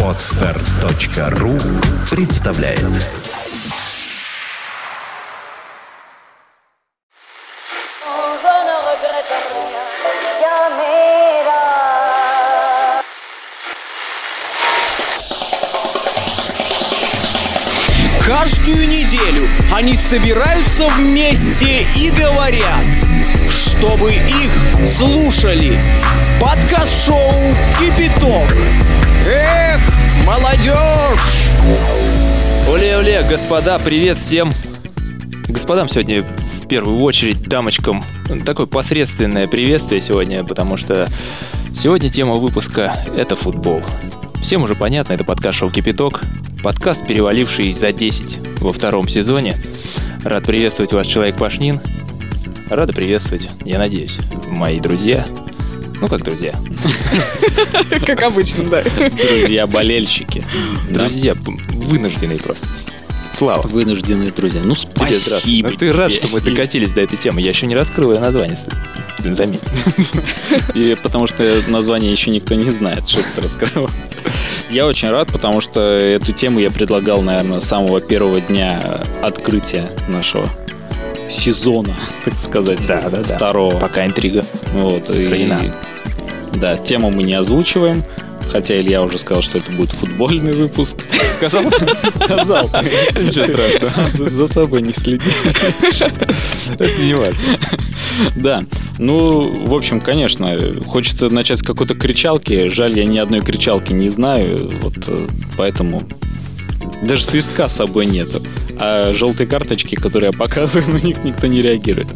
Подстар.ру представляет. Каждую неделю они собираются вместе и говорят, чтобы их слушали. Подкаст-шоу «Кипяток». Эх, молодежь! Оле-оле, господа, привет всем. Господам сегодня в первую очередь, дамочкам. Такое посредственное приветствие сегодня, потому что сегодня тема выпуска – это футбол. Всем уже понятно, это подкаст-шоу «Кипяток». Подкаст, переваливший за 10 во втором сезоне. Рад приветствовать вас, Человек-Пашнин. Рады приветствовать, я надеюсь, мои друзья. Ну, как друзья. Как обычно, да. Друзья-болельщики. Друзья вынужденные просто. Слава. Вынужденные друзья. Ну, спасибо. Ты рад, что мы докатились до этой темы. Я еще не раскрыл ее название. Заметь. Потому что название еще никто не знает, что ты раскрыл. Я очень рад, потому что эту тему я предлагал, наверное, с самого первого дня открытия нашего сезона, так сказать. Да. Второго. Пока интрига. Вот. Да, тему мы не озвучиваем. Хотя Илья уже сказал, что это будет футбольный выпуск. Сказал? Сказал. Ничего страшного. За собой не следи. Это не важно. Да. Ну, в общем, конечно, хочется начать с какой-то кричалки. Жаль, я ни одной кричалки не знаю. Вот поэтому... Даже свистка с собой нету. А желтые карточки, которые я показываю, на них никто не реагирует.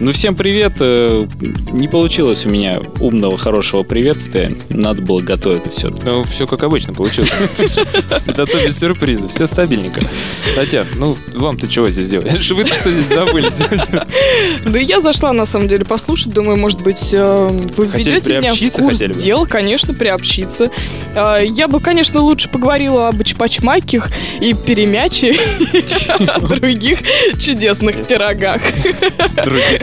Ну, всем привет. Не получилось у меня умного, хорошего приветствия. Надо было готовить все. Ну, все как обычно получилось. Зато без сюрпризов. Все стабильненько. Татьяна, ну, вам-то чего здесь делать? Вы-то что здесь забыли сегодня? Да я зашла, на самом деле, послушать. Думаю, может быть, вы введете меня в курс дел. Конечно, приобщиться. Я бы, конечно, лучше поговорила об чпачмаких и перемяче, других чудесных пирогах. Других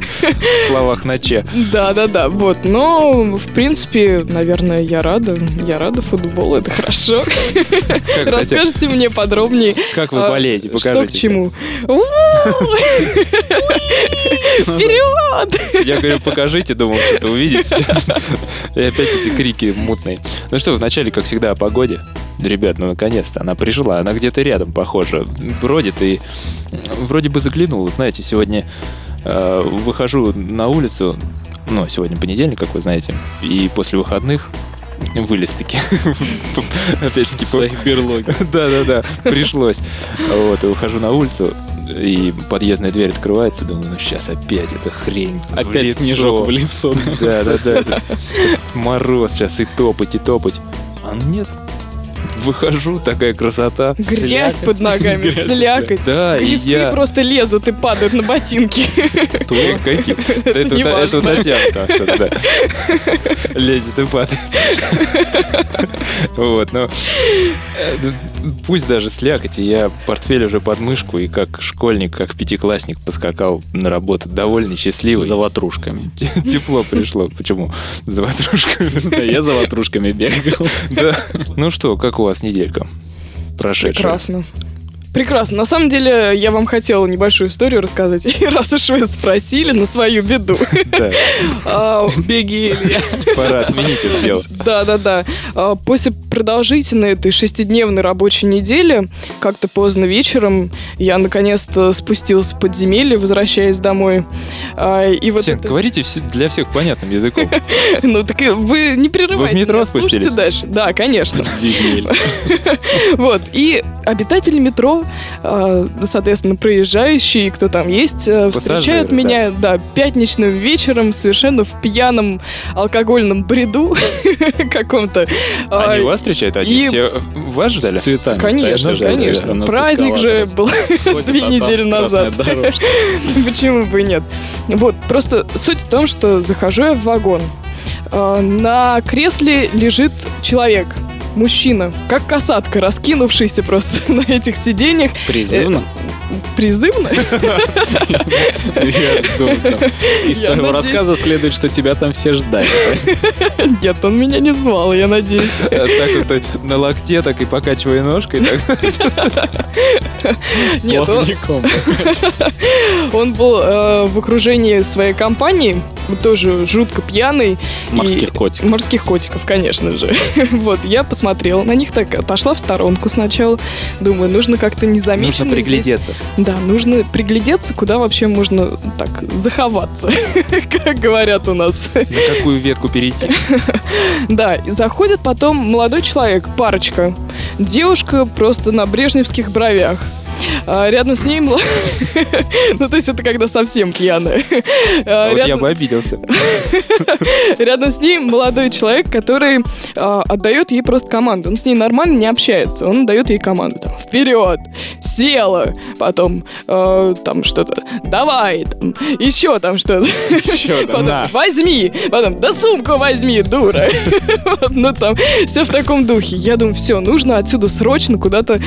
словах на че. Да, вот. Но, в принципе, наверное, я рада. Я рада футболу, это хорошо. Расскажите мне подробнее. Как вы болеете, покажите. Что к чему. Вперед! Я говорю, покажите, думал, что-то увидите. И опять эти крики мутные. Ну что, вначале, как всегда, о погоде. Ребят, ну наконец-то она пришла. Она где-то рядом, похоже, бродит и вроде бы заглянула. Знаете, сегодня выхожу на улицу. Ну, сегодня понедельник, как вы знаете. И после выходных вылез-таки. Опять-таки своей берлоги. Да, пришлось. Вот, и выхожу на улицу. И подъездная дверь открывается, думаю, ну сейчас опять эта хрень. Опять снежок в лицо. Да. Мороз сейчас и топать, и топать. А нет. Выхожу, такая красота. Грязь под ногами, слякоть. Да, кресты просто лезут и падают на ботинки. Кто? Какие? Это Татьяна. Лезет и падает. Вот, ну... Пусть даже слякоть, я портфель уже под мышку, и как школьник, как пятиклассник поскакал на работу, довольный, счастливый. За ватрушками. Тепло пришло. Почему? За ватрушками. Я за ватрушками бегал. Ну что, как у вас неделька прошедшая? Прекрасно. На самом деле, я вам хотела небольшую историю рассказать, и раз уж вы спросили, на свою беду. Беги, Илья. Пора отменить это дело. Да. После продолжительной этой шестидневной рабочей недели, как-то поздно вечером, я наконец-то спустилась в подземелье, возвращаясь домой. Татьяна, говорите для всех понятным языком. Ну, так вы не прерывайте. Вы в метро спустились? Слушайте дальше. Да, конечно. Подземелье. Вот. И обитатели метро, соответственно, проезжающие, кто там есть, пассажиры, встречают меня, да, пятничным вечером совершенно в пьяном алкогольном бреду каком-то. Они вас встречают, они все вас ждали? С цветами. Конечно. Праздник же был 2 недели назад. Почему бы и нет? Вот, просто суть в том, что захожу я в вагон. На кресле лежит человек. Мужчина, как касатка, раскинувшийся просто на этих сиденьях. Призывно? призывно. Я думаю, из твоего рассказа следует, что тебя там все ждали. Нет, он меня не звал, я надеюсь. Так вот на локте, так и покачивая ножкой. Нет, он был в окружении своей компании, тоже жутко пьяный. Морских котиков. Морских котиков, конечно же. Вот, я посмотрела на них, так отошла в сторонку сначала. Думаю, нужно как-то незаметно. Нужно приглядеться. Да, нужно приглядеться, куда вообще можно так заховаться, как говорят у нас. На какую ветку перейти. Да, заходит потом молодой человек, парочка. Девушка просто на брежневских бровях. А рядом с ней... Ну, то есть это когда совсем пьяная. А вот рядом... Я бы обиделся. Рядом с ней молодой человек, который отдает ей просто команду. Он с ней нормально не общается. Он отдает ей команду. Там, вперед! Села! Потом там что-то. Давай! Там, еще там что-то. Еще, да, потом, на. Возьми! Потом, да сумку возьми, дура! Вот, ну, там, все в таком духе. Я думаю, все, нужно отсюда срочно куда-то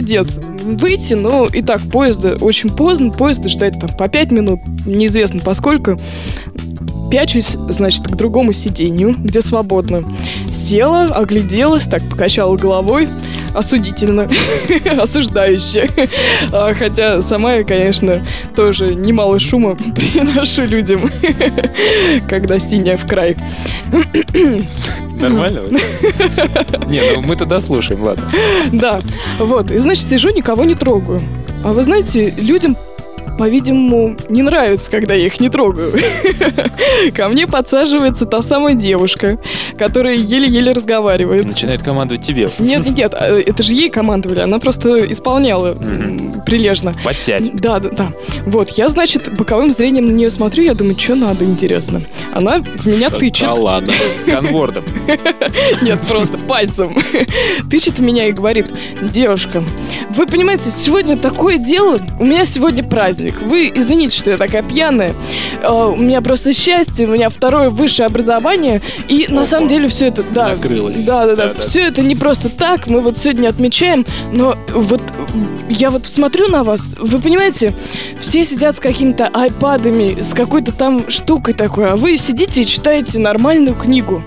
деться. Выйти, но и так поезда очень поздно, поезда ждать там по 5 минут, неизвестно поскольку. Пячусь, значит, к другому сиденью, где свободно. Села, огляделась, так покачала головой, осудительно, осуждающе. Хотя сама я, конечно, тоже немало шума приношу людям, когда синяя в край. Нормально? Не, ну мы тогда слушаем, ладно. Да, вот, и значит, сижу, никого не трогаю. А вы знаете, людям... По-видимому, не нравится, когда я их не трогаю. Ко мне подсаживается та самая девушка, которая еле-еле разговаривает. Начинает командовать тебе. Нет, это же ей командовали, она просто исполняла прилежно. Подсядь. Да. Вот, я, значит, боковым зрением на нее смотрю, я думаю, что надо, интересно. Она в меня тычет. Да ладно, с конвордом. Нет, просто пальцем. Тычет в меня и говорит: девушка, вы понимаете, сегодня такое дело, у меня сегодня праздник. Вы извините, что я такая пьяная. У меня просто счастье, у меня второе высшее образование. И на самом деле все это... Да, накрылось. Да. Все это не просто так. Мы вот сегодня отмечаем. Но вот я вот смотрю на вас. Вы понимаете, все сидят с какими-то айпадами, с какой-то там штукой такой. А вы сидите и читаете нормальную книгу.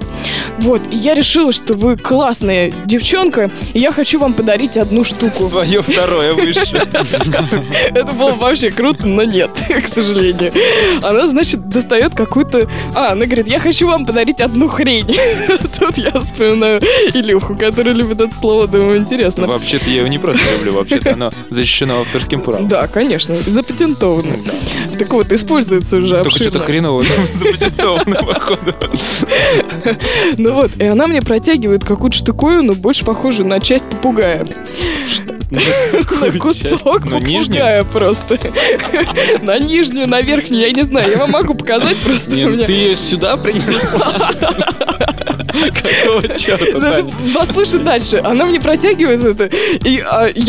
Вот, и я решила, что вы классная девчонка, и я хочу вам подарить одну штуку. Свое второе высшее. Это было вообще круто, но нет, к сожалению. Она, значит, достает какую-то... она говорит, я хочу вам подарить одну хрень. Тут я вспоминаю Илюху, который любит это слово, думаю, интересно. Вообще-то я его не просто люблю, вообще-то оно защищено авторским правом. Да, конечно, запатентовано. Так вот, используется уже обширно. Только что-то хреново запатентовано, походу. Ну вот, и она мне протягивает какую-то штуковину, больше похожую на часть попугая. На кусок попугая просто. На нижнюю, на верхнюю, я не знаю. Я вам могу показать просто. Нет, ты ее сюда принесла. Какого черта? Послушай дальше. Она мне протягивает это. И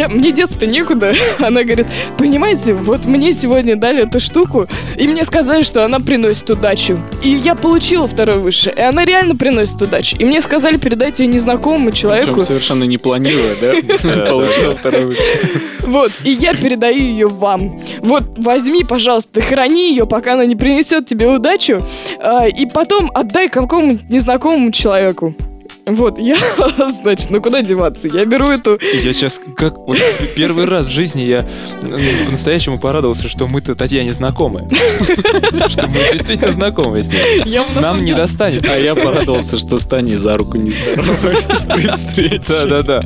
мне деться-то некуда. Она говорит, понимаете, вот мне сегодня дали эту штуку, и мне сказали, что она приносит удачу. И я получила второе высшее. И она реально приносит удачу. И мне сказали, передайте ее незнакомому человеку. Причем совершенно не планируя, да? Получила второе высшее. Вот, и я передаю ее вам. Вот, возьми, пожалуйста, храни ее, пока она не принесет тебе удачу. И потом отдай какому-нибудь незнакомому человеку. Вот, я, значит, ну куда деваться? Я беру эту... Я сейчас, как вот, первый раз в жизни я по-настоящему порадовался, что мы-то Татьяне знакомы. Что мы действительно знакомы с ней. Нам не достанет. А я порадовался, что с Таней за руку не здороваюсь при встрече. Да.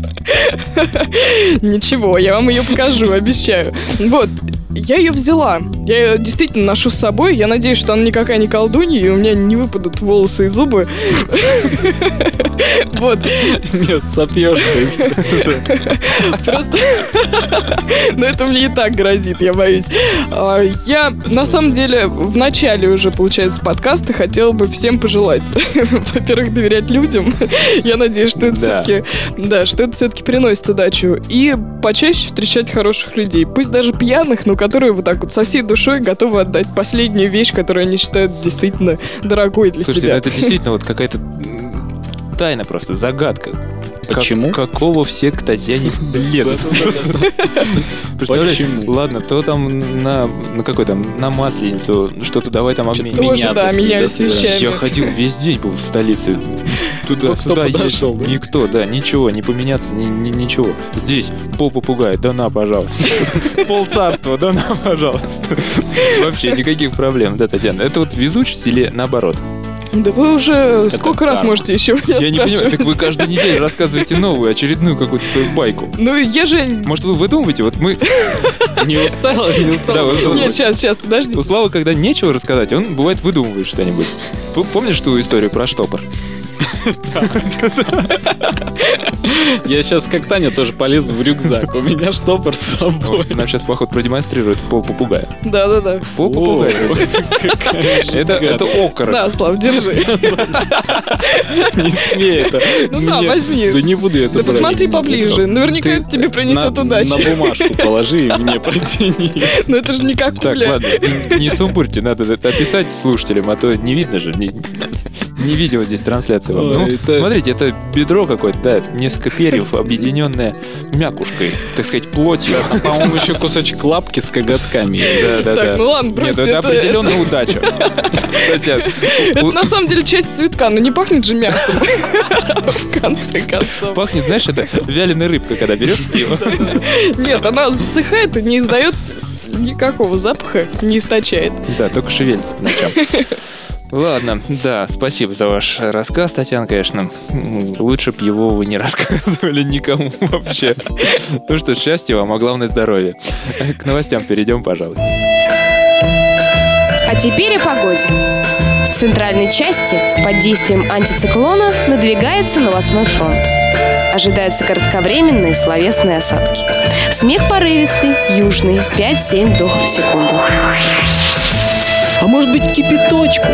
Ничего, я вам ее покажу, обещаю. Вот. Я ее взяла. Я ее действительно ношу с собой. Я надеюсь, что она никакая не колдунья, и у меня не выпадут волосы и зубы. Вот. Нет, сопьешься и все. Просто... Но это мне и так грозит, я боюсь. Я, на самом деле, в начале уже, получается, подкаста хотела бы всем пожелать. Во-первых, доверять людям. Я надеюсь, что это все-таки... Да, что это все-таки приносит удачу. И почаще встречать хороших людей. Пусть даже пьяных, но которые вот так вот со всей душой готовы отдать последнюю вещь, которую они считают действительно дорогой для себя. Слушайте, это действительно вот какая-то тайна просто, загадка. Почему? Какого все к Татьяне лета? Представляешь? Ладно, то там на какой там, на Масленицу, что-то давай там обменяться. Я ходил весь день, был в столице. Туда-сюда ездил. Никто, да, ничего, не поменяться, ничего. Здесь пол попугая, да на, пожалуйста. Пол царства, да на, пожалуйста. Вообще никаких проблем, да, Татьяна? Это вот везучесть или наоборот? Да вы уже сколько раз можете еще меня спрашивать? Я не понимаю, так вы каждую неделю рассказываете новую, очередную какую-то свою байку. Ну, я же... Может, вы выдумываете? Вот мы... Не устала. Нет, сейчас, подожди. У Славы, когда нечего рассказать, он, бывает, выдумывает что-нибудь. Помнишь ту историю про штопор? Я сейчас, как Таня, тоже полезу в рюкзак. У меня штопор с собой. Нам сейчас, походу, продемонстрирует пол попугая. Да-да-да. Пол попугая. Это окорок. Да, Слав, держи. Не смей это. Ну да, возьми. Да не буду я это брать. Да посмотри поближе. Наверняка это тебе принесет удачу. На бумажку положи и мне протяни. Ну это же не как купля. Так, ладно, не сумбурьте. Надо описать слушателям, а то не видно же. Не видел здесь трансляции. Ой, ну, это... Смотрите, это бедро какое-то, да, несколько перьев, объединенное мякушкой, так сказать, плотью. А, по-моему, еще кусочек лапки с коготками. Так, ну ладно, просто это... Нет, это определенная удача. Это на самом деле часть цветка, но не пахнет же мясом. В конце концов. Пахнет, знаешь, это вяленая рыбка, когда берешь пиво. Нет, она засыхает и не издает никакого запаха, не источает. Да, только шевелится по ночам. Ладно, да, спасибо за ваш рассказ, Татьяна, конечно. Лучше бы его вы не рассказывали никому вообще. Ну что, счастья вам, а главное здоровья. К новостям перейдем, пожалуй. А теперь о погоде. В центральной части под действием антициклона надвигается новостной фронт. Ожидаются кратковременные словесные осадки. Смех порывистый, южный, 5-7 вдохов в секунду. А может быть, кипяточку?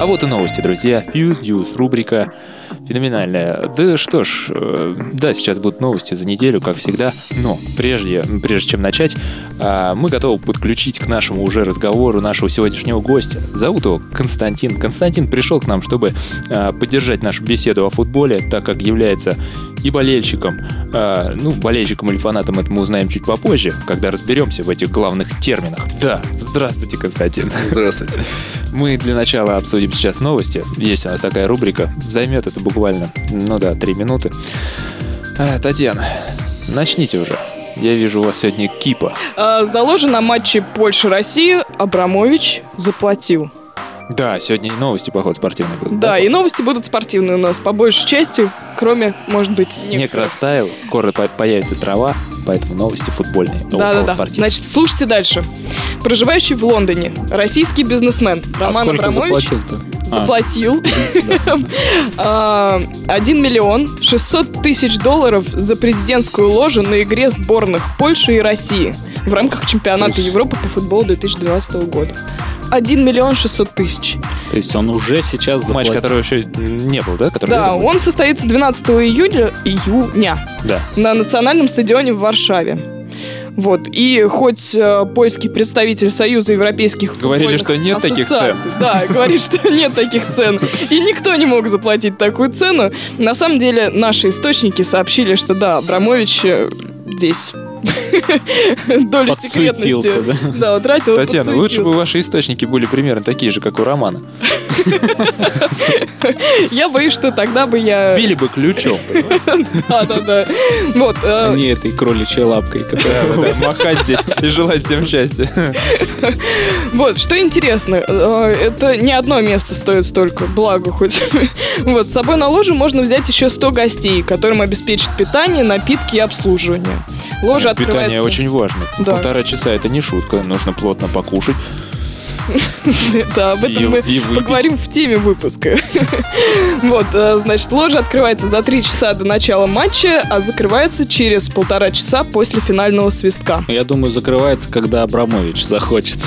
А вот и новости, друзья. Фьюз-ньюс, рубрика феноменальная. Да что ж, да, сейчас будут новости за неделю, как всегда. Но прежде чем начать, мы готовы подключить к нашему уже разговору нашего сегодняшнего гостя. Зовут его Константин. Константин пришел к нам, чтобы поддержать нашу беседу о футболе, так как является... и болельщикам. Ну, болельщикам или фанатам это мы узнаем чуть попозже, когда разберемся в этих главных терминах. Да, здравствуйте, Константин. Здравствуйте. Мы для начала обсудим сейчас новости. Есть у нас такая рубрика. Займет это буквально, 3 минуты. Татьяна, начните уже. Я вижу, у вас сегодня кипа. Заложен на матче Польша-Россия. Абрамович заплатил. Да, сегодня и новости, походу, спортивные будут. Да, и новости будут спортивные у нас, по большей части, кроме, может быть... Снег растаял, скоро появится трава, поэтому новости футбольные. Да-да-да, значит, слушайте дальше. Проживающий в Лондоне российский бизнесмен Роман Абрамович заплатил 1 миллион 600 тысяч долларов за президентскую ложу на игре сборных Польши и России в рамках чемпионата Европы по футболу 2012 года. 1 миллион 600 тысяч. То есть он уже сейчас заплатил. Матч, которого еще не был, да? Да, он состоится 12 июня да. На национальном стадионе в Варшаве. Вот. И хоть польский представитель Союза европейских говорили, что нет таких цен. Да, говорит, что нет таких цен. И никто не мог заплатить такую цену. На самом деле наши источники сообщили, что да, Абрамович здесь... долю секретности. Да, утратил. Татьяна, лучше бы ваши источники были примерно такие же, как у Романа. Я боюсь, что тогда бы я... Били бы ключом, понимаете? Да. Вот. А не этой кроличьей лапкой, которая махать здесь и желать всем счастья. Вот, что интересно, это не одно место стоит столько, благо хоть. Вот, с собой на ложу можно взять еще 100 гостей, которым обеспечат питание, напитки и обслуживание. Ложа открывается. Питание очень важно. Да. 1,5 часа это не шутка, нужно плотно покушать. Да, об этом мы поговорим в теме выпуска. Вот, значит, ложа открывается за 3 часа до начала матча, а закрывается через 1,5 часа после финального свистка. Я думаю, закрывается, когда Абрамович захочет.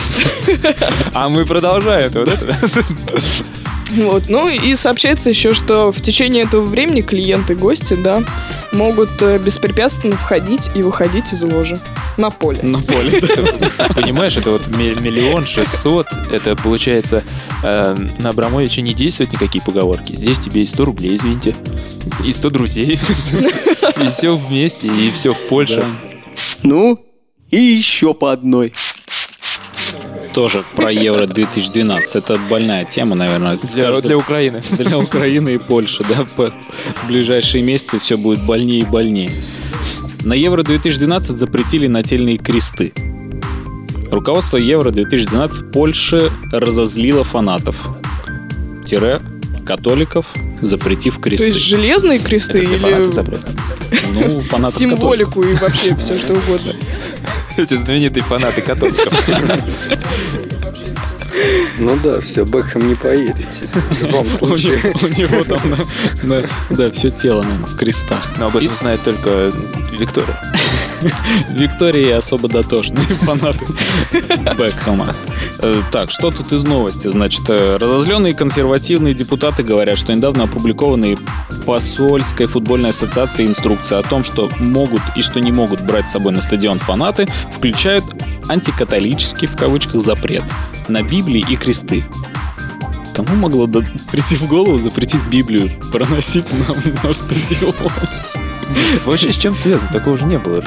А мы продолжаем. Вот. Ну и сообщается еще, что в течение этого времени клиенты, гости, да, могут беспрепятственно входить и выходить из ложи. На поле. На поле. Понимаешь, это вот 1 600 000, это получается, на Абрамовича не действуют никакие поговорки. Здесь тебе и 100 рублей, извините, и 100 друзей, и все вместе, и все в Польше. Ну, и еще по одной. Тоже про Евро-2012. Это больная тема, наверное. Для Украины. Для Украины и Польши, да. В ближайшие месяцы все будет больнее и больнее. На Евро-2012 запретили нательные кресты. Руководство Евро-2012 Польши разозлило фанатов. Католиков, запретив кресты. То есть железные кресты или... фанатов запрета. Ну, фанатов символику католиков. И вообще все, что угодно. Эти знаменитые фанаты католиков. Ну да, все, Бэкхэм не поедет. В любом случае. У него там, да, все тело в крестах. Но об этом знает только Виктория. Виктория особо дотошные фанаты Бэкхэма. Так, что тут из новости? Значит, разозленные консервативные депутаты говорят, что недавно опубликованные посольской футбольной ассоциации инструкции о том, что могут и что не могут брать с собой на стадион фанаты, включают антикатолический, в кавычках, запрет на Библии и кресты. Кому могло прийти в голову запретить Библию проносить нам на стадион? Вообще, с чем связано? Такого же не было.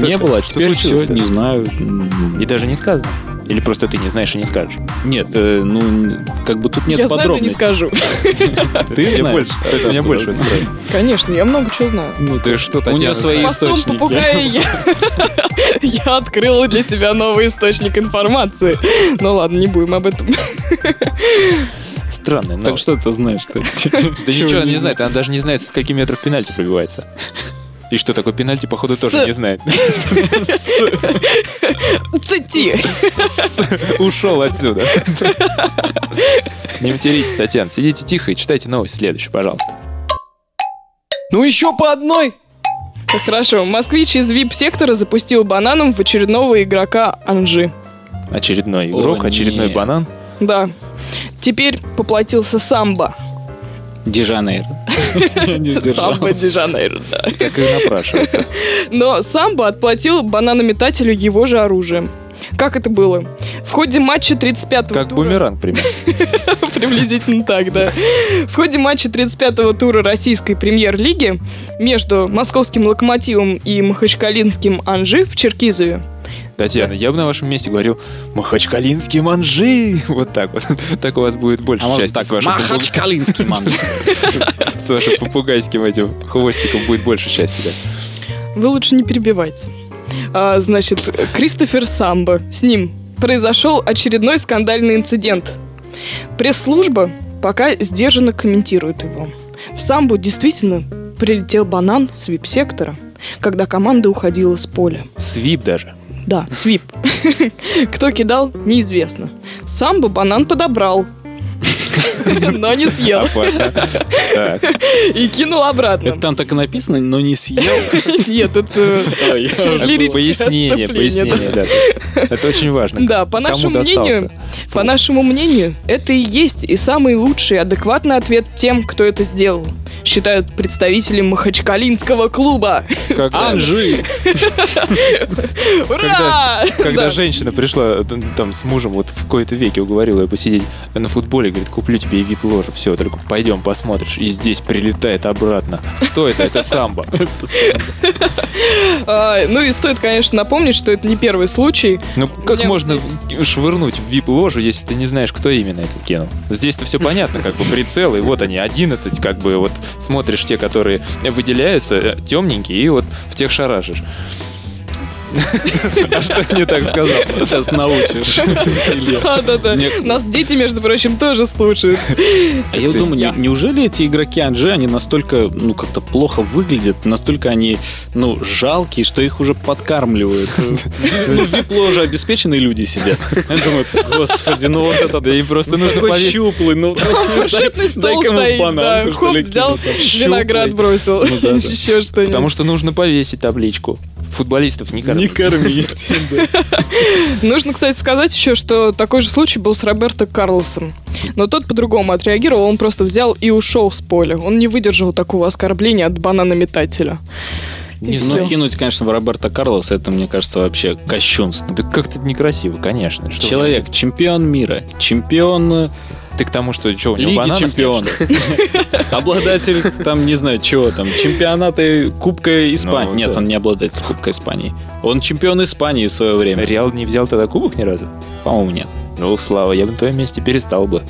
Не было, а теперь все, не знаю. И даже не сказано. Или просто ты не знаешь и не скажешь? Нет, ну, как бы тут нет я подробностей. Я знаю, но не скажу. Ты знаешь? Это меня больше устраивает. Конечно, я много чего знаю. Ну, ты что, Татьяна? У нее свои источники. Постом попугая я открыла для себя новый источник информации. Ну ладно, не будем об этом. Странно. Так что ты знаешь? Да ничего она не знает. Она даже не знает, со скольки метров пенальти пробивается. И что такое пенальти, походу, тоже не знает. Цити! Ушел отсюда. Не материтесь, Татьяна. Сидите тихо и читайте новость следующую, пожалуйста. Ну еще по одной! Хорошо. Москвич из VIP-сектора запустил бананом в очередного игрока Анжи. Очередной игрок, очередной банан? Да. Теперь поплатился самбо. Ди-Жанейро. Самбо Ди-Жанейро, да. Как и напрашивается. Но самбо отплатил бананометателю его же оружием. Как это было? В ходе матча 35-го тура... Как бумеранг, примерно. Приблизительно так, да. В ходе матча 35-го тура российской премьер-лиги между московским «Локомотивом» и махачкалинским «Анжи» в Черкизове. Татьяна, я бы на вашем месте говорил «Махачкалинский манжи». Вот так вот. Так у вас будет больше части с вашим... Махачкалинский манжи. С вашим попугайским этим хвостиком будет больше счастья. Вы лучше не перебивайте. Значит, Кристофер Самбо. С ним произошел очередной скандальный инцидент. Пресс-служба пока сдержанно комментирует его. В Самбо действительно прилетел банан с вип-сектора, когда команда уходила с поля. С вип даже? Да, свип. Кто кидал, неизвестно. Самбо банан подобрал, но не съел. И кинул обратно. Это там так и написано, но не съел. Нет, это пояснение. Это очень важно. Да, по нашему мнению, это и есть и самый лучший адекватный ответ тем, кто это сделал, считают представители махачкалинского клуба. Как Анжи! Ура! Когда женщина пришла там с мужем, вот в кои-то веке уговорила ее посидеть на футболе, говорит, куплю тебе вип-ложу, все, только пойдем посмотришь. И здесь прилетает обратно. Кто это? Это самбо. Ну и стоит, конечно, напомнить, что это не первый случай. Ну как можно швырнуть в вип-ложу, если ты не знаешь, кто именно это кинул? Здесь-то все понятно, как бы прицелы, вот они, 11, как бы вот смотришь те, которые выделяются, темненькие, и вот в тех шаражишь. А что я не так сказал? Сейчас научишь. Да-да-да. Нас дети, между прочим, тоже слушают. А я думаю, неужели эти игроки Анжи, они настолько, ну, как-то плохо выглядят, настолько они, ну, жалкие, что их уже подкармливают? Ну, вип-ложе обеспеченные люди сидят. Я думаю, господи, ну вот это... Да им просто нужно поверить. Щуплый, ну... Дай-ка ему банан. Хоп, взял, виноград бросил. Еще что-нибудь. Потому что нужно повесить табличку. футболистов не кормить. Не кормить. Нужно, кстати, сказать еще, что такой же случай был с Роберто Карлосом. Но тот по-другому отреагировал, он просто взял и ушел с поля. Он не выдержал такого оскорбления от бананометателя. Не знаю, кинуть, конечно, в Роберто Карлоса, это, мне кажется, вообще кощунство. Да как-то некрасиво, конечно. Что человек, чемпион мира, чемпион... Ты к тому, что у него бананов? Лиги Чемпионов. Обладатель, там, не знаю, чего там, чемпионата Кубка Испании. Нет, он не обладатель Кубка Испании. Он чемпион Испании в свое время. Реал не взял тогда кубок ни разу? По-моему, нет. Ну, Слава, я бы на твоем месте перестал бы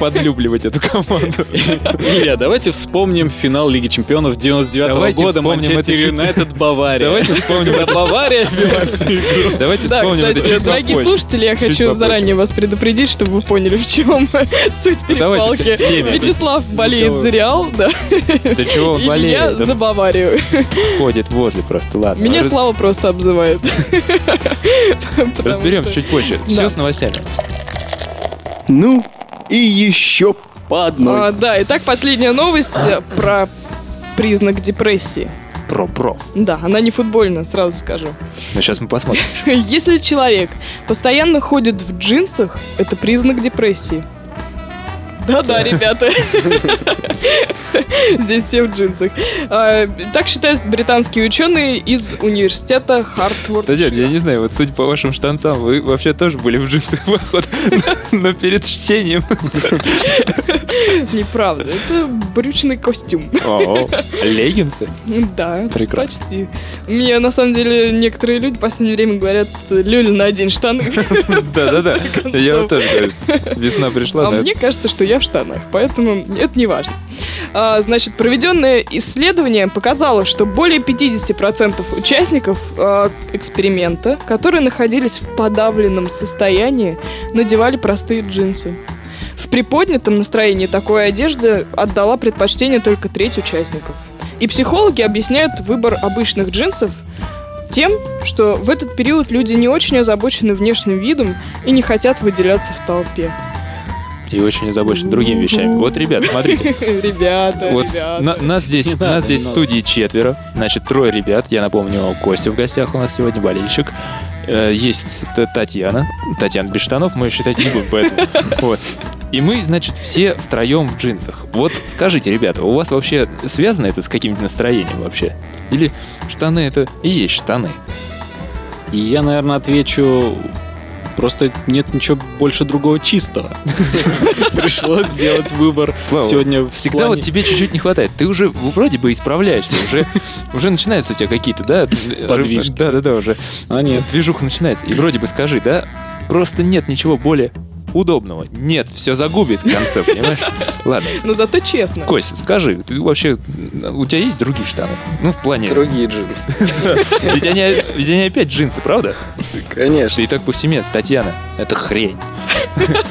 подлюбливать эту команду. Илья, давайте вспомним финал Лиги Чемпионов 99-го года. Манчестер Юнайтед, Бавария. Давайте вспомним. Бавария велась игру. Давайте вспомним. Да, кстати, дорогие слушатели, я хочу заранее вас предупредить, чтобы вы поняли, в чем суть перепалки. Вячеслав болеет за Реал, да. Да чего он болеет? Я за Баварию. Ходит возле просто, ладно. Меня Слава просто обзывает. Разберемся чуть позже. Все с новостями. Ну... И еще по одной. Да, итак, последняя новость про признак депрессии. Про. Да, она не футбольная, сразу скажу. Ну, сейчас мы посмотрим. Если человек постоянно ходит в джинсах, это признак депрессии. Да-да, ребята. Здесь все в джинсах. Так считают британские ученые из университета Хартфорд. Татьяна, я не знаю, вот судя по вашим штанцам, вы вообще тоже были в джинсах, походу, но перед чтением. Неправда, это брючный костюм. О, леггинсы? Да, прекрасно. Почти. Мне, на самом деле, некоторые люди в последнее время говорят: Лёля, надень штаны. Да-да-да, я вот тоже говорю. Весна пришла. А мне кажется, что я в штанах, поэтому это не важно. Значит, проведенное исследование показало, что более 50% участников эксперимента, которые находились в подавленном состоянии, надевали простые джинсы. В приподнятом настроении такой одежды отдала предпочтение только треть участников. И психологи объясняют выбор обычных джинсов тем, что в этот период люди не очень озабочены внешним видом и не хотят выделяться в толпе. И очень озабочен другими вещами. Вот, ребят, смотрите. Ребята. Нас здесь в студии четверо. Значит, трое ребят. Я напомню, Костя в гостях у нас сегодня, болельщик. Есть Татьяна. Татьяна без штанов, мы считать не будем, поэтому... Вот. И мы, значит, все втроем в джинсах. Вот скажите, ребята, у вас вообще связано это с каким-то настроением вообще? Или штаны — это и есть штаны? И я, наверное, отвечу... Просто нет ничего больше другого чистого. Пришлось сделать выбор. Слава, сегодня всегда плане... вот тебе чуть-чуть не хватает. Ты уже вроде бы исправляешься. Уже начинаются у тебя какие-то, да? Подвижки. Да, уже. А нет. Движуха начинается. И вроде бы скажи, да? Просто нет ничего более удобного. Нет, все загубит в конце, понимаешь? Ладно. Но зато честно. Кость, скажи, ты вообще, у тебя есть другие штаны? Ну, в плане... Другие джинсы. Ведь они опять джинсы, правда? Конечно. И так повсеместно, Татьяна, это хрень.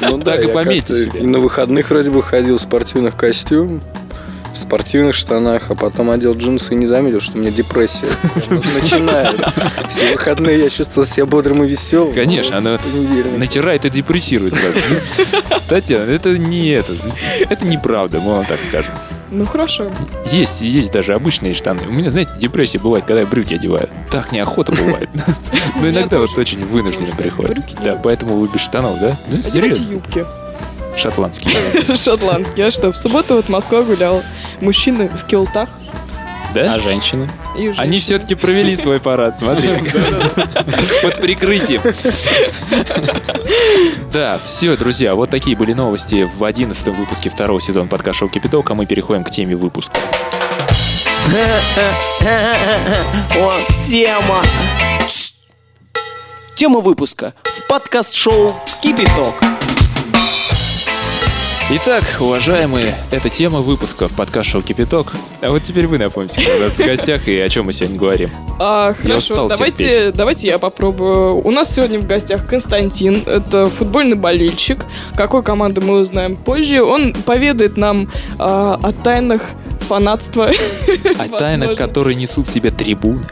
Ну да, я как-то на выходных вроде бы ходил в спортивных костюмах, в спортивных штанах, а потом одел джинсы и не заметил, что у меня депрессия. Начинает. Все выходные я чувствовал себя бодрым и веселым. Конечно, она натирает и депрессирует. Татьяна, это неправда, мы вам так скажем. Ну хорошо. Есть даже обычные штаны. У меня, знаете, депрессия бывает, когда я брюки одеваю. Так неохота бывает. Но иногда вот очень вынужденно приходит. Да, поэтому вы без штанов, да? Одевайте юбки. Шотландские. А что, в субботу вот Москва гуляла. Мужчины в килтах. Да? А женщины? Они все-таки провели свой парад, смотрите. Под прикрытием. Да, все, друзья, вот такие были новости в 11-м выпуске второго сезона подкаст-шоу «Кипяток», а мы переходим к теме выпуска. Вот тема. Тема выпуска в подкаст-шоу «Кипяток». Итак, уважаемые, это тема выпуска в подкаст-шоу «Кипяток». А вот теперь вы напомните, у нас в гостях и о чем мы сегодня говорим. Хорошо, давайте я попробую. У нас сегодня в гостях Константин, это футбольный болельщик. Какой команды мы узнаем позже. Он поведает нам о тайнах фанатства. О тайнах, которые несут в себе трибуны.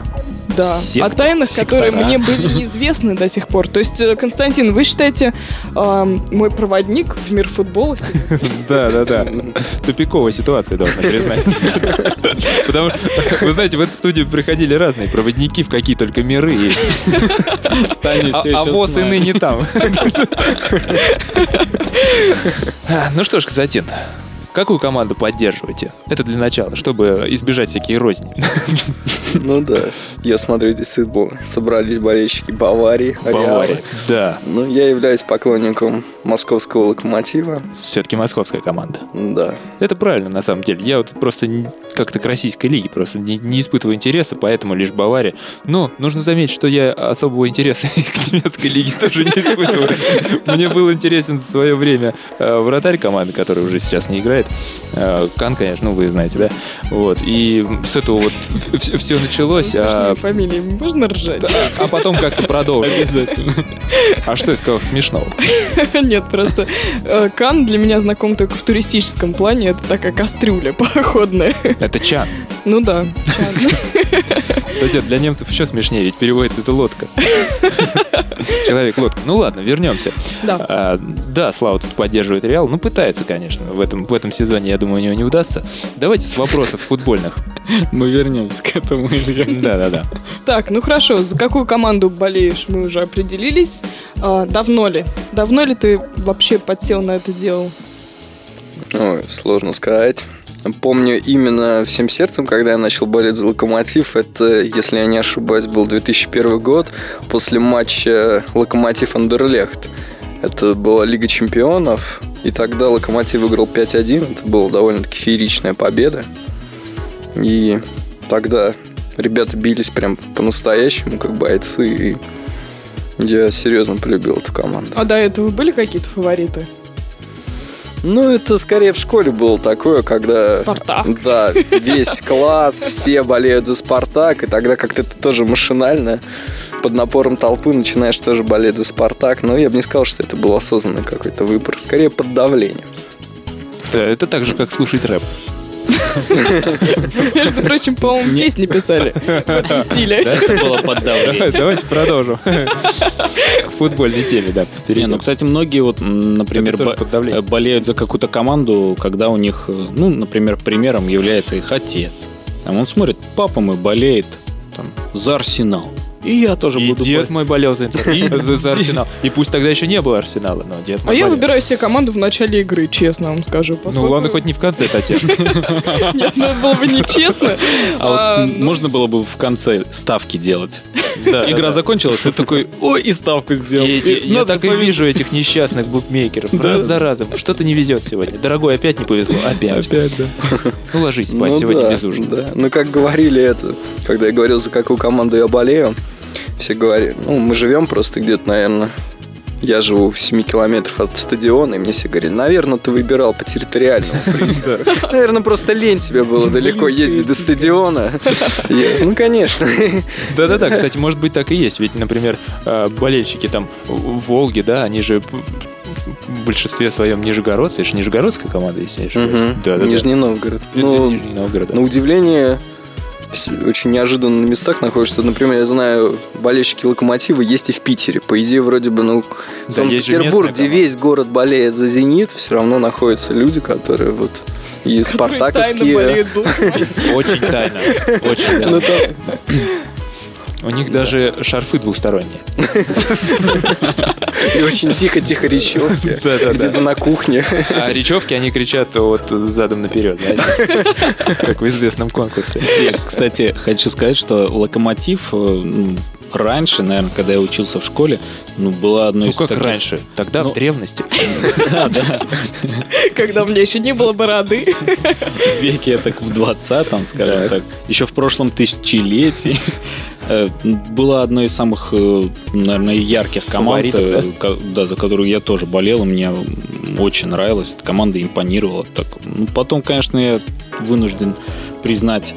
Да, о тайнах, которые мне были неизвестны до сих пор. То есть, Константин, вы считаете, мой проводник в мир футбола? Да. Тупиковая ситуация, должна признать. Потому что, вы знаете, в эту студию приходили разные проводники в какие только миры. А босс и ныне там. Ну что ж, Константин, какую команду поддерживаете? Это для начала, чтобы избежать всякие розни. Ну да, я смотрю здесь футбол. Собрались болельщики Баварии, Реала. Да. Ну, я являюсь поклонником московского Локомотива. Все-таки московская команда. Да. Это правильно, на самом деле. Я вот просто как-то к российской лиге просто не испытываю интереса, поэтому лишь Бавария. Но нужно заметить, что я особого интереса к немецкой лиге тоже не испытываю. Мне был интересен в свое время вратарь команды, который уже сейчас не играет. Кан, конечно, ну вы знаете, да? Вот. И с этого вот все началось. Смешные фамилии можно ржать? А потом как-то продолжим. Обязательно. А что я сказал смешного? Нет, просто Кан для меня знаком только в туристическом плане. Это такая кастрюля походная. Это чан. Ну да, чан. Кстати, для немцев еще смешнее, ведь переводится это лодка. Человек-лодка. Ну ладно, вернемся. Да, Слава тут поддерживает Реал. Ну, пытается, конечно. В этом сезоне, я думаю, у него не удастся. Давайте с вопросов футбольных. Мы вернемся к этому, Илья. Да. Так, ну хорошо, за какую команду болеешь, мы уже определились. Давно ли? Давно ли ты вообще подсел на это дело? Ой, сложно сказать. Помню именно всем сердцем, когда я начал болеть за «Локомотив», это, если я не ошибаюсь, был 2001 год, после матча «Локомотив-Андерлехт». Это была Лига Чемпионов, и тогда «Локомотив» выиграл 5-1, это была довольно-таки фееричная победа. И тогда ребята бились прям по-настоящему, как бойцы, и я серьезно полюбил эту команду. А до этого были какие-то фавориты? Ну, это скорее в школе было такое, когда... Спартак. Да, весь класс, все болеют за «Спартак», и тогда как-то ты тоже машинально под напором толпы начинаешь тоже болеть за «Спартак». Но я бы не сказал, что это был осознанный какой-то выбор, скорее под давлением. Да, это так же, как слушать рэп. Между прочим, по-моему, песни писали в этом стиле. Да, это было под давлением. Давайте продолжим. К футбольной теме, да. Ну, кстати, многие, вот, например, болеют за какую-то команду, когда у них, ну, например, примером является их отец. Там он смотрит, папа мой болеет там за «Арсенал». И я тоже буду... дед мой болел за «Арсенал». И пусть тогда еще не было «Арсенала», но дед мой болел. Я выбираю себе команду в начале игры, честно вам скажу. Ну, ладно, хоть не в конце, Татьяна. Нет, ну, было бы нечестно. А вот можно было бы в конце ставки делать. Игра закончилась, и такой, ой, и ставку сделал. Я так и вижу этих несчастных букмекеров. Раз за разом. Что-то не везет сегодня. Дорогой, опять не повезло. Опять, да. Ну, ложись спать, сегодня без ужина. Ну, как говорили это, когда я говорил, за какую команду я болею, все говорят, ну, мы живем просто где-то, наверное, я живу в 7 километров от стадиона, и мне все говорят, наверное, ты выбирал по территориальному признаку. Наверное, просто лень тебе было далеко ездить до стадиона. Ну, конечно. Да, кстати, может быть, так и есть. Ведь, например, болельщики там Волги, да, они же... в большинстве своем нижегородцы. Это же нижегородская команда, если я ошибаюсь. Нижний Новгород. Нижний Новгород. На удивление... очень неожиданно на местах находишься. Например, я знаю, болельщики «Локомотива» есть и в Питере. По идее, вроде бы, ну, да, Санкт-Петербург, где весь город болеет за «Зенит», все равно находятся люди, которые вот и спартаковские. Очень тайно. Очень тайно. У них даже шарфы двусторонние. И очень тихо-тихо речевки. Где-то на кухне. А речевки, они кричат вот задом наперед. Как в известном конкурсе. Кстати, хочу сказать, что «Локомотив» раньше, наверное, когда я учился в школе, ну, была одной из таких... Ну, как раньше? Тогда в древности. Да. Когда у меня еще не было бороды. В веке, я так в 20-м, скажем так. Еще в прошлом тысячелетии. Была одной из самых, наверное, ярких команд, да, за которую я тоже болел, мне очень нравилась, эта команда импонировала. Так, ну, потом, конечно, я вынужден признать,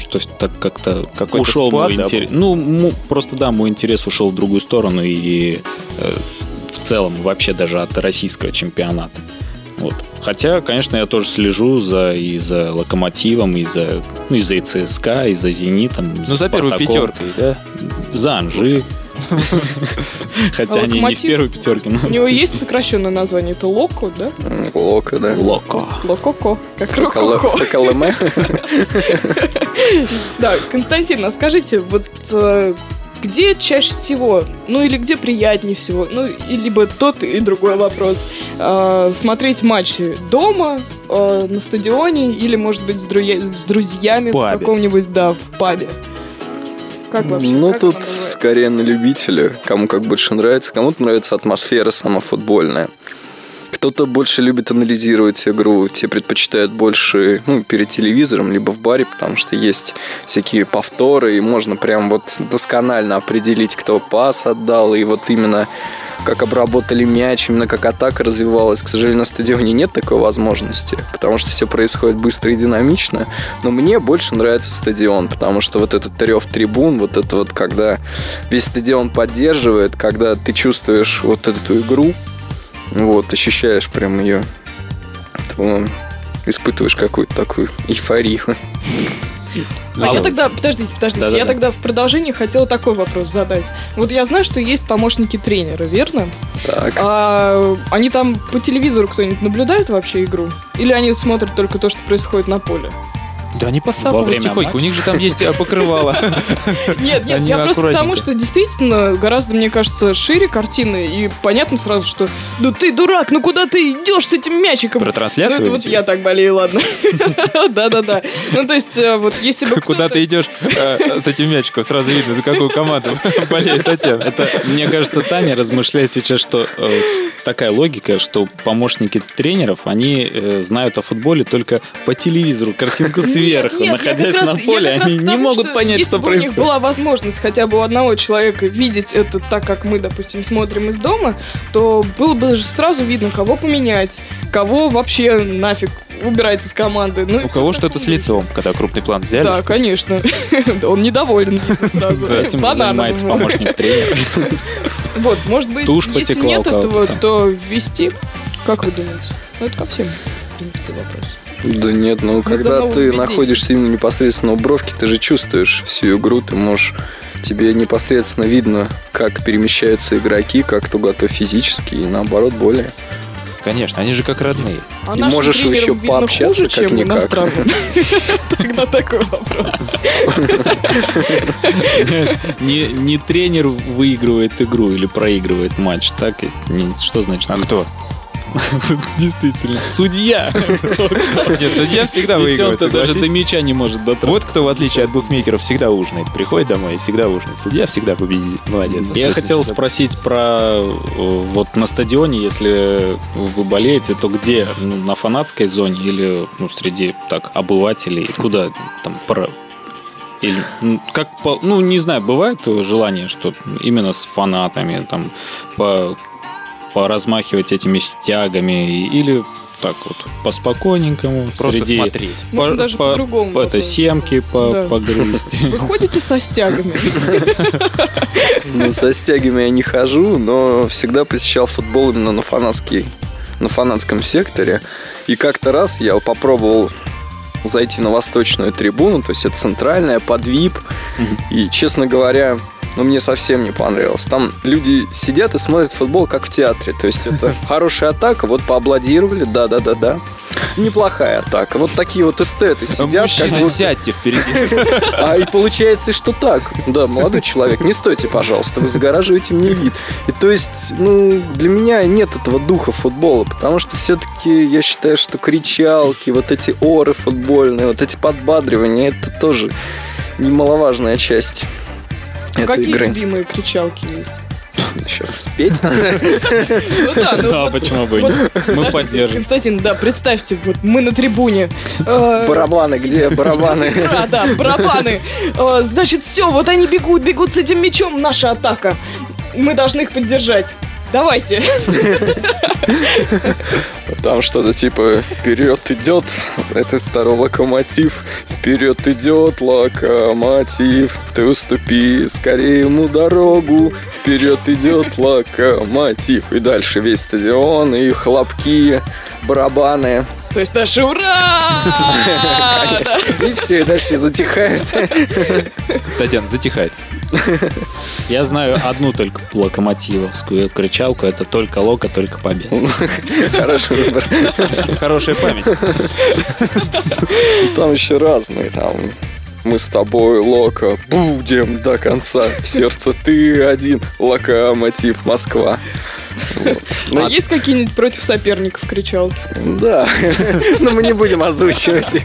что так как-то какой-то ушел спад, мой интерес. Да? Ну, просто, да, мой интерес ушел в другую сторону и в целом вообще даже от российского чемпионата. Вот. Хотя, конечно, я тоже слежу и за Локомотивом, и за ЦСКА, и за Зенитом. Ну, за первую пятерку, да? За Анжи. Хотя они не в первой пятерке. У него есть сокращенное название, это Локо, да? Локо, да. Локо. Лококо. Как Рококо. Да, Константин, а скажите, вот где чаще всего, ну или где приятнее всего, ну и либо тот и другой вопрос, смотреть матчи дома, на стадионе или, может быть, с друзьями в каком-нибудь, да, в пабе? Как вообще? Ну, как тут скорее на любителя, кому как больше нравится. Кому-то нравится атмосфера сама футбольная. Кто-то больше любит анализировать игру, те предпочитают больше перед телевизором, либо в баре, потому что есть всякие повторы, и можно прям вот досконально определить, кто пас отдал, и вот именно как обработали мяч, именно как атака развивалась. К сожалению, на стадионе нет такой возможности, потому что все происходит быстро и динамично. Но мне больше нравится стадион, потому что вот этот рев трибун, вот это вот, когда весь стадион поддерживает, когда ты чувствуешь вот эту игру, вот, ощущаешь прям ее, то испытываешь какую-то такую эйфорию. А я тогда, подождите, да-да-да. Я тогда в продолжении хотела такой вопрос задать. Вот я знаю, что есть помощники тренера, верно? Так. А они там по телевизору кто-нибудь наблюдает вообще игру? Или они смотрят только то, что происходит на поле? Да они посапывают тихонько, у них же там есть покрывало. Нет, я просто к тому, что действительно гораздо, мне кажется, шире картины. И понятно сразу, что да ты дурак, ну куда ты идешь с этим мячиком? Про трансляцию? Ну это вот я так болею, ладно. Да-да-да. Ну то есть вот если бы куда ты идешь с этим мячиком, сразу видно, за какую команду болеет Татьяна. Это, мне кажется, Таня размышляет сейчас, что такая логика, что помощники тренеров, они знают о футболе только по телевизору, картинка сверху. Нет, находясь на поле, они не могут понять, что происходит. Если бы у них была возможность хотя бы у одного человека видеть это так, как мы, допустим, смотрим из дома, то было бы же сразу видно, кого поменять, кого вообще нафиг убирать из команды. Ну, у кого что-то с лицом, когда крупный план взяли. Да, конечно. Он недоволен сразу. Этим занимается помощник тренера. Вот, может быть, если нет этого, то ввести. Как вы думаете? Ну, это ко всем, в принципе, вопрос. Да нет, ну когда ты находишься именно непосредственно у бровки, ты же чувствуешь всю игру, ты можешь, тебе непосредственно видно, как перемещаются игроки, как кто готов физически и наоборот более. Конечно, они же как родные. А и можешь еще пообщаться хуже, как никак. Тогда такой вопрос. Не тренер выигрывает игру или проигрывает матч, так? Что значит? А кто? Действительно, судья. Нет, судья всегда выигрывает. Он даже до мяча не может дотронуться. Вот кто, в отличие от букмекеров, всегда ужинает. Приходит домой и всегда ужинает. Судья всегда победит. Молодец. Я хотел спросить про вот на стадионе, если вы болеете, то где? На фанатской зоне или среди так обывателей? Куда там про? Или, как, ну, не знаю, бывает желание, что именно с фанатами там поразмахивать этими стягами или так вот поспокойненькому просто смотреть. Можно даже по-другому. По этой семке погрызть. Вы ходите со стягами? Ну, со стягами я не хожу, но всегда посещал футбол именно на фанатском секторе. И как-то раз я попробовал зайти на восточную трибуну, то есть это центральная, под VIP. И, честно говоря, но мне совсем не понравилось. Там люди сидят и смотрят футбол, как в театре. То есть это хорошая атака, вот поаплодировали, да-да-да-да. Неплохая атака. Вот такие вот эстеты сидят. Мужчина, как будто... сядьте впереди. А и получается, что так. Да, молодой человек, не стойте, пожалуйста, вы загораживаете мне вид. И то есть, ну, для меня нет этого духа футбола, потому что все-таки я считаю, что кричалки, вот эти оры футбольные, вот эти подбадривания, это тоже немаловажная часть. А какие игры? Любимые кричалки есть? Сейчас спеть надо. Ну да, почему бы не? Мы поддержим. Константин, да, представьте, вот мы на трибуне. Барабаны, где барабаны? Да, барабаны. Значит, все, вот они бегут с этим мячом, наша атака. Мы должны их поддержать. Давайте. Там что-то типа «Вперед идет», это старый «Локомотив». «Вперед идет Локомотив, ты уступи скорее ему дорогу. Вперед идет Локомотив». И дальше весь стадион, и хлопки, барабаны. То есть наши ура! И все, и дальше все затихают. Татьяна, затихает. Я знаю одну только локомотивовскую кричалку. Это «Только Локо, только победа». Хороший выбор. Хорошая память. Там еще разные. Там «Мы с тобой, Локо, будем до конца. В сердце ты один. Локомотив, Москва». Вот. А есть какие-нибудь против соперников кричалки? Да, но мы не будем озвучивать.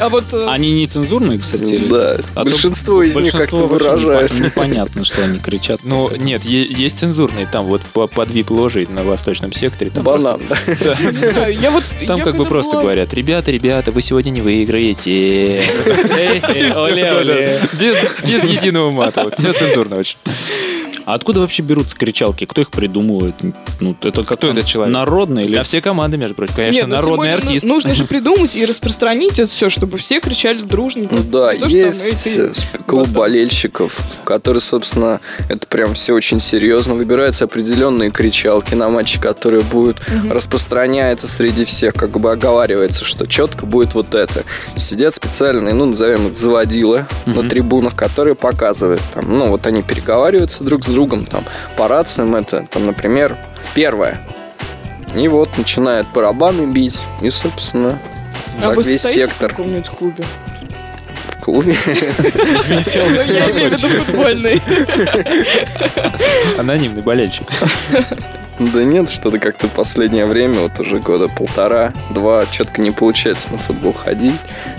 А вот... Они не цензурные, кстати? Да, а большинство из них как-то выражает. Непонятно, что они кричат. Ну, нет, есть цензурные, там вот под вип-ложей на восточном секторе. Там банан, просто... да? Я вот, там я как бы просто говорят: ребята, ребята, вы сегодня не выиграете. Оле-оле. Без единого мата, все цензурно очень. А откуда вообще берутся кричалки? Кто их придумывает? Ну, это кто этот человек? Народный или... На все команды, между прочим. Конечно, нет, народный артист. Нужно же придумать и распространить это все, чтобы все кричали дружненько. Да, есть клуб болельщиков, который, собственно, это прям все очень серьезно. Выбираются определенные кричалки на матчи, которые будут распространяются среди всех, как бы оговаривается, что четко будет вот это. Сидят специальные, ну, назовем их заводилы на трибунах, которые показывают. Там, ну, вот они переговариваются друг с другом там по рациям, это там, например, первое, и вот начинают барабаны бить, и собственно так весь сектор. В каком-нибудь клубе? В клубе? Веселый. Я имею в виду футбольный. Анонимный болельщик. Да нет, что-то как-то последнее время, вот уже года полтора-два, четко не получается на футбол ходить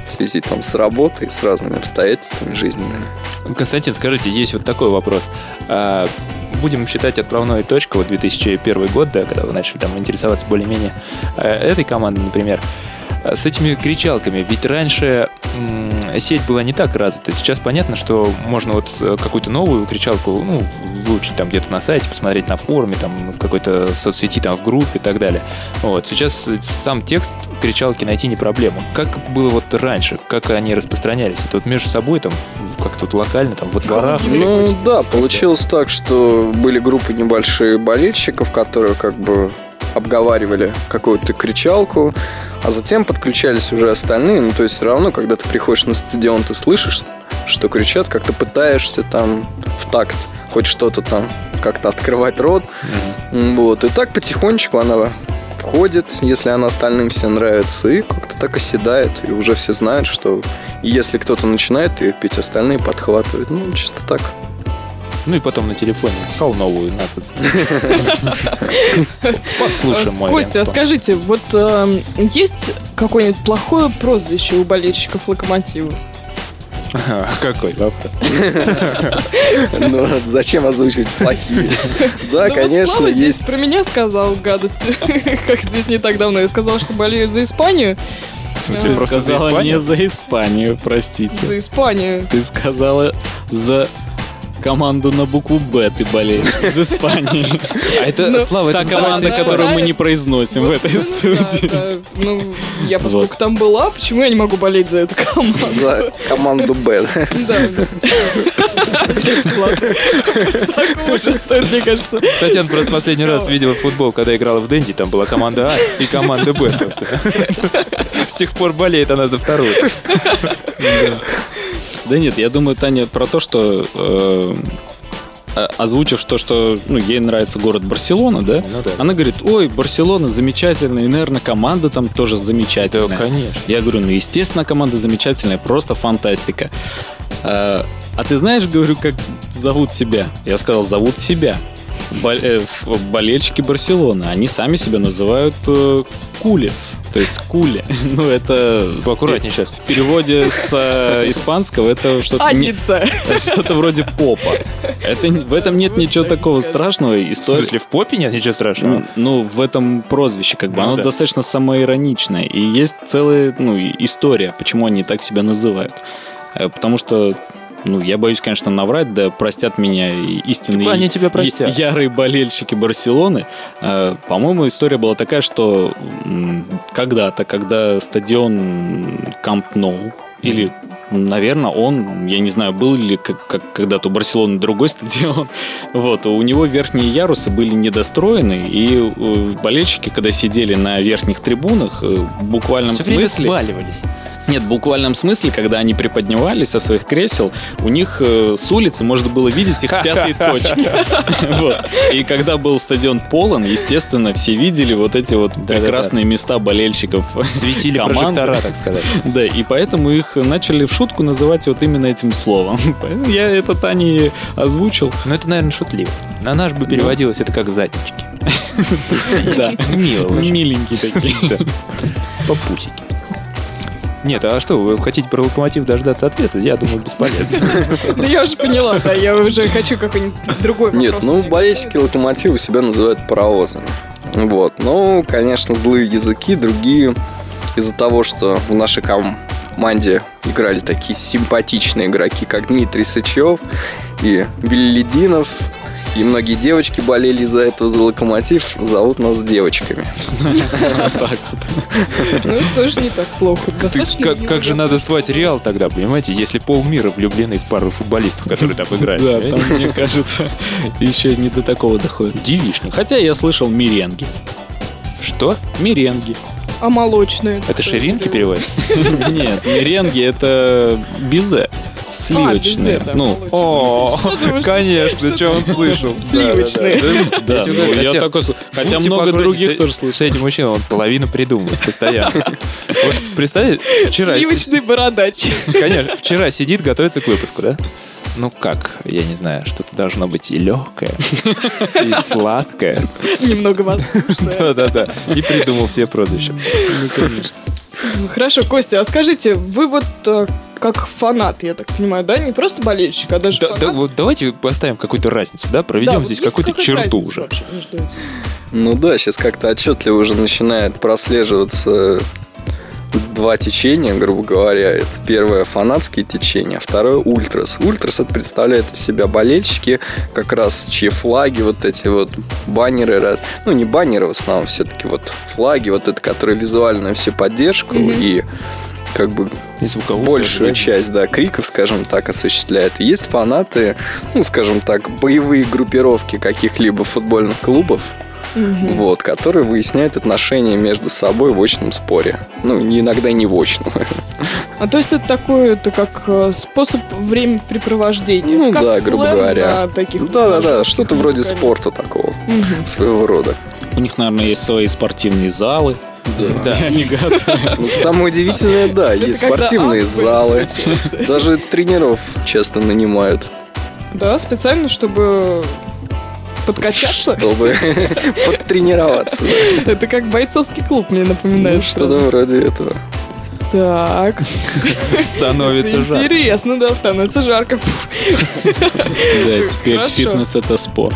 в связи там с работой, с разными обстоятельствами жизненными. Константин, скажите, есть вот такой вопрос. Будем считать отправной точкой вот 2001 год, да, когда вы начали там интересоваться более-менее этой командой, например, с этими кричалками. Ведь раньше сеть была не так развита. Сейчас понятно, что можно вот какую-то новую кричалку, ну, выучить там где-то на сайте, посмотреть на форуме, там, в какой-то соцсети, там, в группе и так далее. Вот. Сейчас сам текст кричалки найти не проблема. Как было вот раньше? Как они распространялись? Это вот между собой, там, как-то вот локально, там, во дворах? Ну, да, получилось так, что были группы небольшие болельщиков, которые как бы обговаривали какую-то кричалку, а затем подключались уже остальные. Ну, то есть все равно, когда ты приходишь на стадион, ты слышишь, что кричат, как-то пытаешься там в такт хоть что-то там, как-то открывать рот. Вот. И так потихонечку она входит, если она остальным все нравится, и как-то так оседает. И уже все знают, что если кто-то начинает ее пить, остальные подхватывают. Ну, чисто так. Ну и потом на телефоне кал новую 12. Послушаем мой. Костя, а скажите, вот есть какое-нибудь плохое прозвище у болельщиков «Локомотива»? Какой вопрос? Ну, зачем озвучивать плохие? Да, конечно, есть. Про меня сказал гадости. Как здесь не так давно. Я сказал, что болею за Испанию. В смысле, просто за Испанию? Не за Испанию, простите. За Испанию. Ты сказала за... команду на букву «Б» ты болеешь из Испании. А это, Слава, та команда, которую мы не произносим в этой студии. Ну, я поскольку там была, почему я не могу болеть за эту команду? За команду «Б». Да. Так ужас стоит, мне кажется. Татьяна просто последний раз видела футбол, когда играла в «Денди», там была команда «А» и команда «Б». С тех пор болеет она за вторую. Да нет, я думаю, Таня про то, что озвучив то, что ей нравится город Барселона, да? Ну, да, она говорит: ой, Барселона замечательная, и, наверное, команда там тоже замечательная. Да, конечно. Я говорю, ну, естественно, команда замечательная, просто фантастика. А ты знаешь, говорю, как зовут себя? Я сказал, зовут себя. Болельщики Барселоны, они сами себя называют кулис, то есть кули. Ну, это... Аккуратнее сейчас. В переводе с испанского это что-то... Что-то вроде попа. В этом нет ничего такого страшного. В смысле, в попе нет ничего страшного? Ну, в этом прозвище, как бы, оно достаточно самоироничное. И есть целая история, почему они так себя называют. Потому что... Ну, я боюсь, конечно, наврать, да простят меня истинные они тебя простят. Ярые болельщики Барселоны. По-моему, история была такая, что когда-то, когда стадион Камп Ноу, или, наверное, он, я не знаю, был ли когда-то у Барселоны другой стадион, вот, у него верхние ярусы были недостроены, и болельщики, когда сидели на верхних трибунах, в буквальном смысле... сваливались. Нет, в буквальном смысле, когда они приподнимались со своих кресел, у них с улицы можно было видеть их пятые точки. И когда был стадион полон, естественно, все видели вот эти вот прекрасные места болельщиков. Светили прожектора, так сказать. Да, и поэтому их начали в шутку называть вот именно этим словом. Я это Тане озвучил. Но это, наверное, шутливо. На наш бы переводилось это как заднички. Да, миленькие такие. Попутики. Нет, а что, вы хотите про Локомотив дождаться ответа? Я думаю, бесполезно. Да я уже поняла, да, я уже хочу какой-нибудь другой вопрос. Нет, ну, болельщики Локомотива себя называют паровозами. Вот, ну, конечно, злые языки, другие из-за того, что в нашей команде играли такие симпатичные игроки, как Дмитрий Сычев и Белелединов. И многие девочки болели из-за этого за Локомотив. Зовут нас девочками. Так вот. Ну, это тоже не так плохо. Как же надо звать Реал тогда, понимаете, если полмира влюблены в пару футболистов, которые там играют. Да, там, мне кажется, еще не до такого доходит. Девичник. Хотя я слышал меренги. Что? Меренги. А молочные? Это ширинки переводят? Нет, меренги — это бизе. Сливочные. А, ну, да, конечно, что он слышал. Сливочные. Да, я такой слышал. Хотя много других тоже слышал. С этим мужчиной он половину придумывает постоянно. Вот, представляете, вчера... Сливочный бородач. Конечно, вчера сидит, готовится к выпуску, да? Ну как, я не знаю, что-то должно быть и легкое, и сладкое. Немного воздушное. Да-да-да, и придумал себе прозвище. Ну, конечно. Хорошо, Костя, а скажите, вы вот как фанат, я так понимаю, да? Не просто болельщик, а даже фанат? Да, вот давайте поставим какую-то разницу, да? Проведем, да, вот здесь какую-то черту уже. Вообще, ну да, сейчас как-то отчетливо уже начинает прослеживаться два течения, грубо говоря. Это первое — фанатские течения, второе — ультрас. Ультрас — это представляет из себя болельщики, как раз чьи флаги, вот эти вот баннеры, ну не баннеры в основном, все-таки вот флаги, вот это, которые визуально все поддержку и как бы большую часть, да, криков, скажем так, осуществляет. Есть фанаты, ну скажем так, боевые группировки каких-либо футбольных клубов. Вот, который выясняет отношения между собой в очном споре. Ну, иногда не в очном. А то есть это такое, это как способ времяпрепровождения? Ну как да, грубо говоря. Да-да-да, что-то вроде спорта такого, своего рода. У них, наверное, есть свои спортивные залы. Да. Ну, самое удивительное, да, есть спортивные залы. Даже тренеров часто нанимают. Да, специально, чтобы... подкачаться? Чтобы подтренироваться. Это как бойцовский клуб мне напоминает. Ну, что-то вроде этого. Так. Становится жарко. Интересно, да, становится жарко. Да, теперь фитнес — это спорт.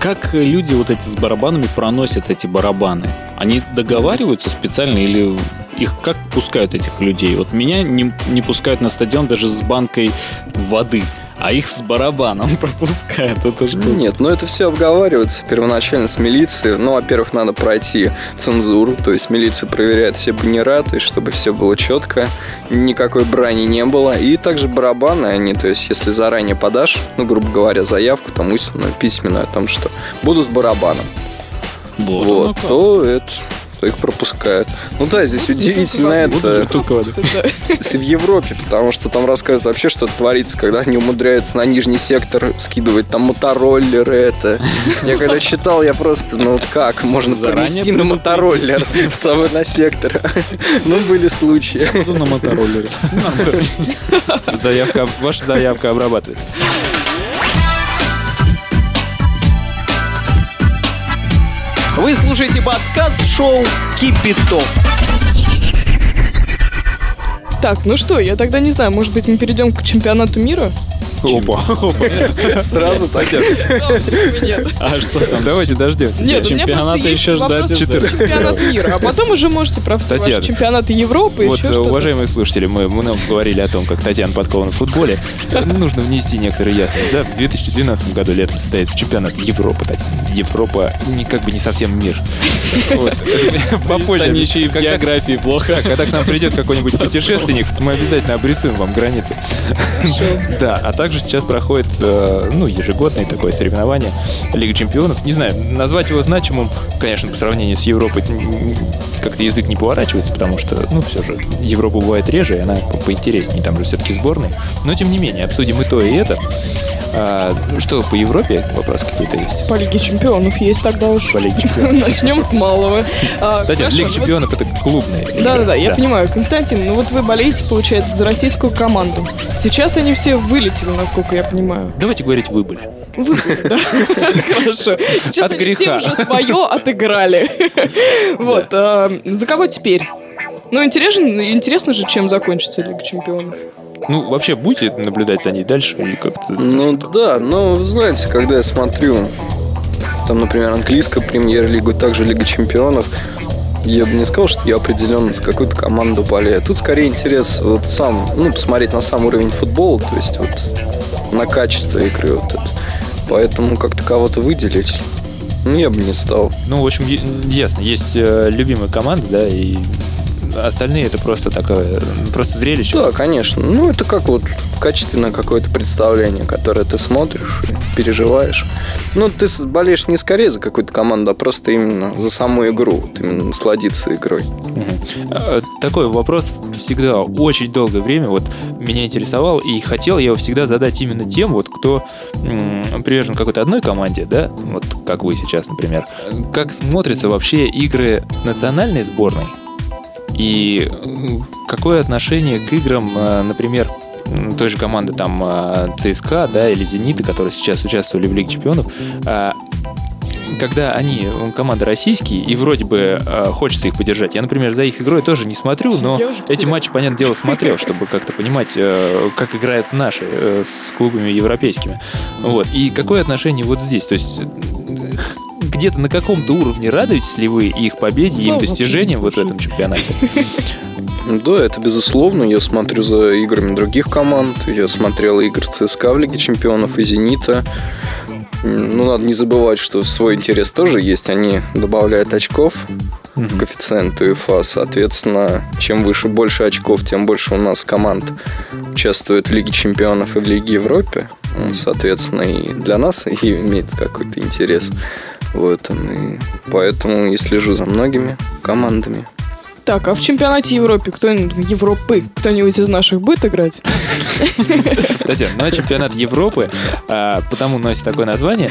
Как люди вот эти с барабанами проносят эти барабаны? Они договариваются специально или их как пускают, этих людей? Вот меня не пускают на стадион даже с банкой воды. А их с барабаном пропускают. Это что? Нет, ну это все обговаривается первоначально с милицией. Ну, во-первых, надо пройти цензуру. То есть милиция проверяет все баннераты, чтобы все было четко. Никакой брани не было. И также барабаны, они, то есть если заранее подашь, ну, грубо говоря, заявку, там, устную, письменную, о том, что буду с барабаном, вот, то это... их пропускают. Ну да, здесь удивительно это в Европе, потому что там рассказывают вообще, что творится, когда они умудряются на нижний сектор скидывать там мотороллеры. Это я когда читал, я просто, ну вот как можно пронести на мотороллер в самый на сектор. Ну были случаи. На мотороллере. Заявка, ваша заявка обрабатывается. Вы слушаете подкаст-шоу «Кипяток». Так, ну что, я тогда не знаю, может быть, мы перейдем к чемпионату мира? Опа. Сразу так. А что там? Давайте дождемся. Нет, у меня просто есть вопрос про чемпионат мира. А потом уже можете про чемпионаты Европы. Вот, уважаемые слушатели, мы нам говорили о том, как Татьяна подкована в футболе. Нужно внести некоторые ясность. Да, в 2012 году летом состоится чемпионат Европы. Европа как бы не совсем мир. Попозже. Они еще и в географии плохо. Когда к нам придет какой-нибудь путешественник, мы обязательно обрисуем вам границы. Да, а также сейчас проходит ежегодное такое соревнование Лига Чемпионов. Не знаю, назвать его значимым, конечно, по сравнению с Европой как-то язык не поворачивается, потому что, все же, Европа бывает реже, и она поинтереснее, там же все-таки сборные. Но, тем не менее, обсудим и то, и это. Что, по Европе вопрос какой-то есть? По Лиге Чемпионов есть тогда уж. По Лиге Чемпионов. Начнем с малого. Кстати, Лига Чемпионов — это клубная. Да-да-да, я понимаю. Константин, вы болеете, получается, за российскую команду. Сейчас они все вылетели, насколько я понимаю. Давайте говорить «выбыли». Выбыли, да. Хорошо. Сейчас они все уже свое отыграли. Вот. За кого теперь? Интересно же, чем закончится Лига Чемпионов. Вообще, будете наблюдать за ней дальше или как-то? Вы знаете, когда я смотрю, там, например, английскую премьер-лигу, также Лига Чемпионов, я бы не сказал, что я определенно за какую-то команду болею. Тут скорее интерес посмотреть на сам уровень футбола, то есть на качество игры . Поэтому как-то кого-то выделить я бы не стал. В общем, ясно, есть любимая команда, да, и... Остальные это просто такое, просто зрелище. Да, конечно. Это как качественное какое-то представление, которое ты смотришь, переживаешь. Ты болеешь не скорее за какую-то команду, а просто именно за саму игру, именно насладиться игрой. Такой вопрос всегда очень долгое время меня интересовал, и хотел я его всегда задать именно тем, кто привержен какой-то одной команде, да, как вы сейчас, например. Как смотрятся вообще игры национальной сборной? И какое отношение к играм, например, той же команды там ЦСКА, да, или Зенита, которые сейчас участвовали в Лиге Чемпионов, когда они команды российские, и вроде бы хочется их поддержать. Я, например, за их игрой тоже не смотрю, но эти матчи, понятное дело, смотрел, чтобы как-то понимать, как играют наши с клубами европейскими. И какое отношение здесь? То есть... Где-то на каком-то уровне радуетесь ли вы их победе и им достижениям в этом чемпионате? Да, это безусловно. Я смотрю за играми других команд. Я смотрел игры ЦСКА в Лиге Чемпионов и Зенита. Надо не забывать, что свой интерес тоже есть. Они добавляют очков в коэффициент УЕФА. Соответственно, чем выше больше очков, тем больше у нас команд участвует в Лиге Чемпионов и в Лиге Европы. Соответственно, и для нас имеет какой-то интерес. И поэтому я слежу за многими командами. Так, а в чемпионате кто-нибудь из наших будет играть? Татьяна, чемпионат Европы, потому носит такое название,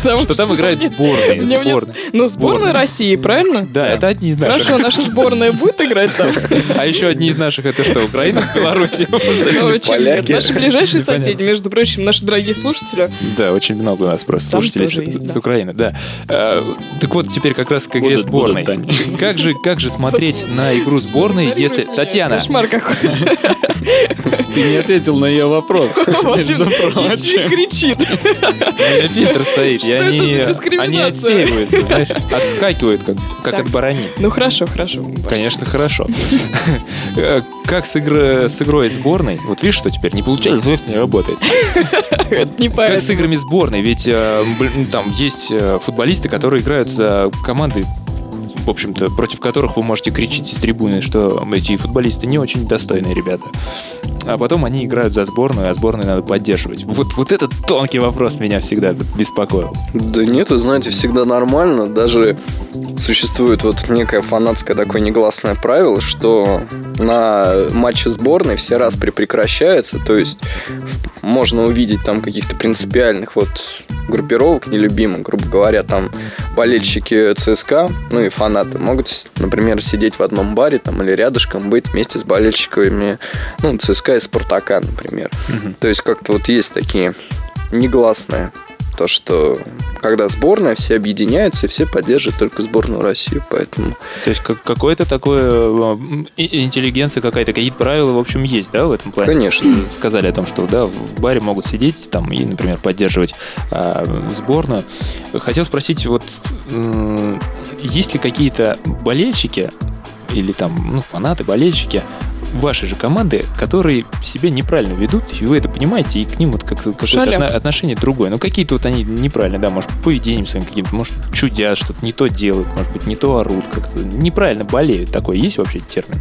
что там играют сборные. Сборная России, правильно? Да, это одни из наших. Хорошо, наша сборная будет играть там? А еще одни из наших, это что, Украина, Белоруссия? Поляки. Наши ближайшие соседи, между прочим, наши дорогие слушатели. Да, очень много у нас просто слушателей с Украины, да. Так вот, теперь как раз к игре сборной. Как же смотреть на игру сборной, если... Татьяна! Кошмар какой-то. Ты не ответил на ее вопрос. Между прочим. Кричит. У меня фильтр стоит. Что это за дискриминация? Они отсеиваются, знаешь, отскакивают, как от барани. Хорошо. Конечно, хорошо. Как с игрой сборной? Видишь, что теперь не получается, здесь не работает. Это не понятно. Как с играми сборной? Ведь там есть футболисты, которые играют за команды, в общем-то, против которых вы можете кричить из трибуны, что эти футболисты не очень достойные ребята. А потом они играют за сборную, а сборную надо поддерживать. Вот этот тонкий вопрос меня всегда беспокоил. Да нет, вы знаете, всегда нормально. Даже существует некое фанатское такое негласное правило, что на матче сборной все распри прекращаются. То есть можно увидеть там каких-то принципиальных группировок нелюбимых, грубо говоря, там болельщики ЦСКА, и фанаты могут, например, сидеть в одном баре там, или рядышком быть вместе с болельщиками ЦСКА и Спартака, например. То есть как-то есть такие негласные То, что когда сборная, все объединяются и все поддерживают только сборную России, поэтому... То есть какое-то такое... Интеллигенция какая-то, какие-то правила, в общем, есть, да, в этом плане? Конечно. Сказали о том, что, да, в баре могут сидеть там и, например, поддерживать сборную. Хотел спросить, вот есть ли какие-то болельщики или там, ну, фанаты, болельщики вашей же команды, которые себя неправильно ведут, и вы это понимаете, и к ним вот как-то какое-то отношение другое. Но какие-то вот они неправильно, да, может, поведением своим каким-то, может, чудят, что-то не то делают, может быть, не то орут, как-то неправильно болеют. Такой есть вообще термин?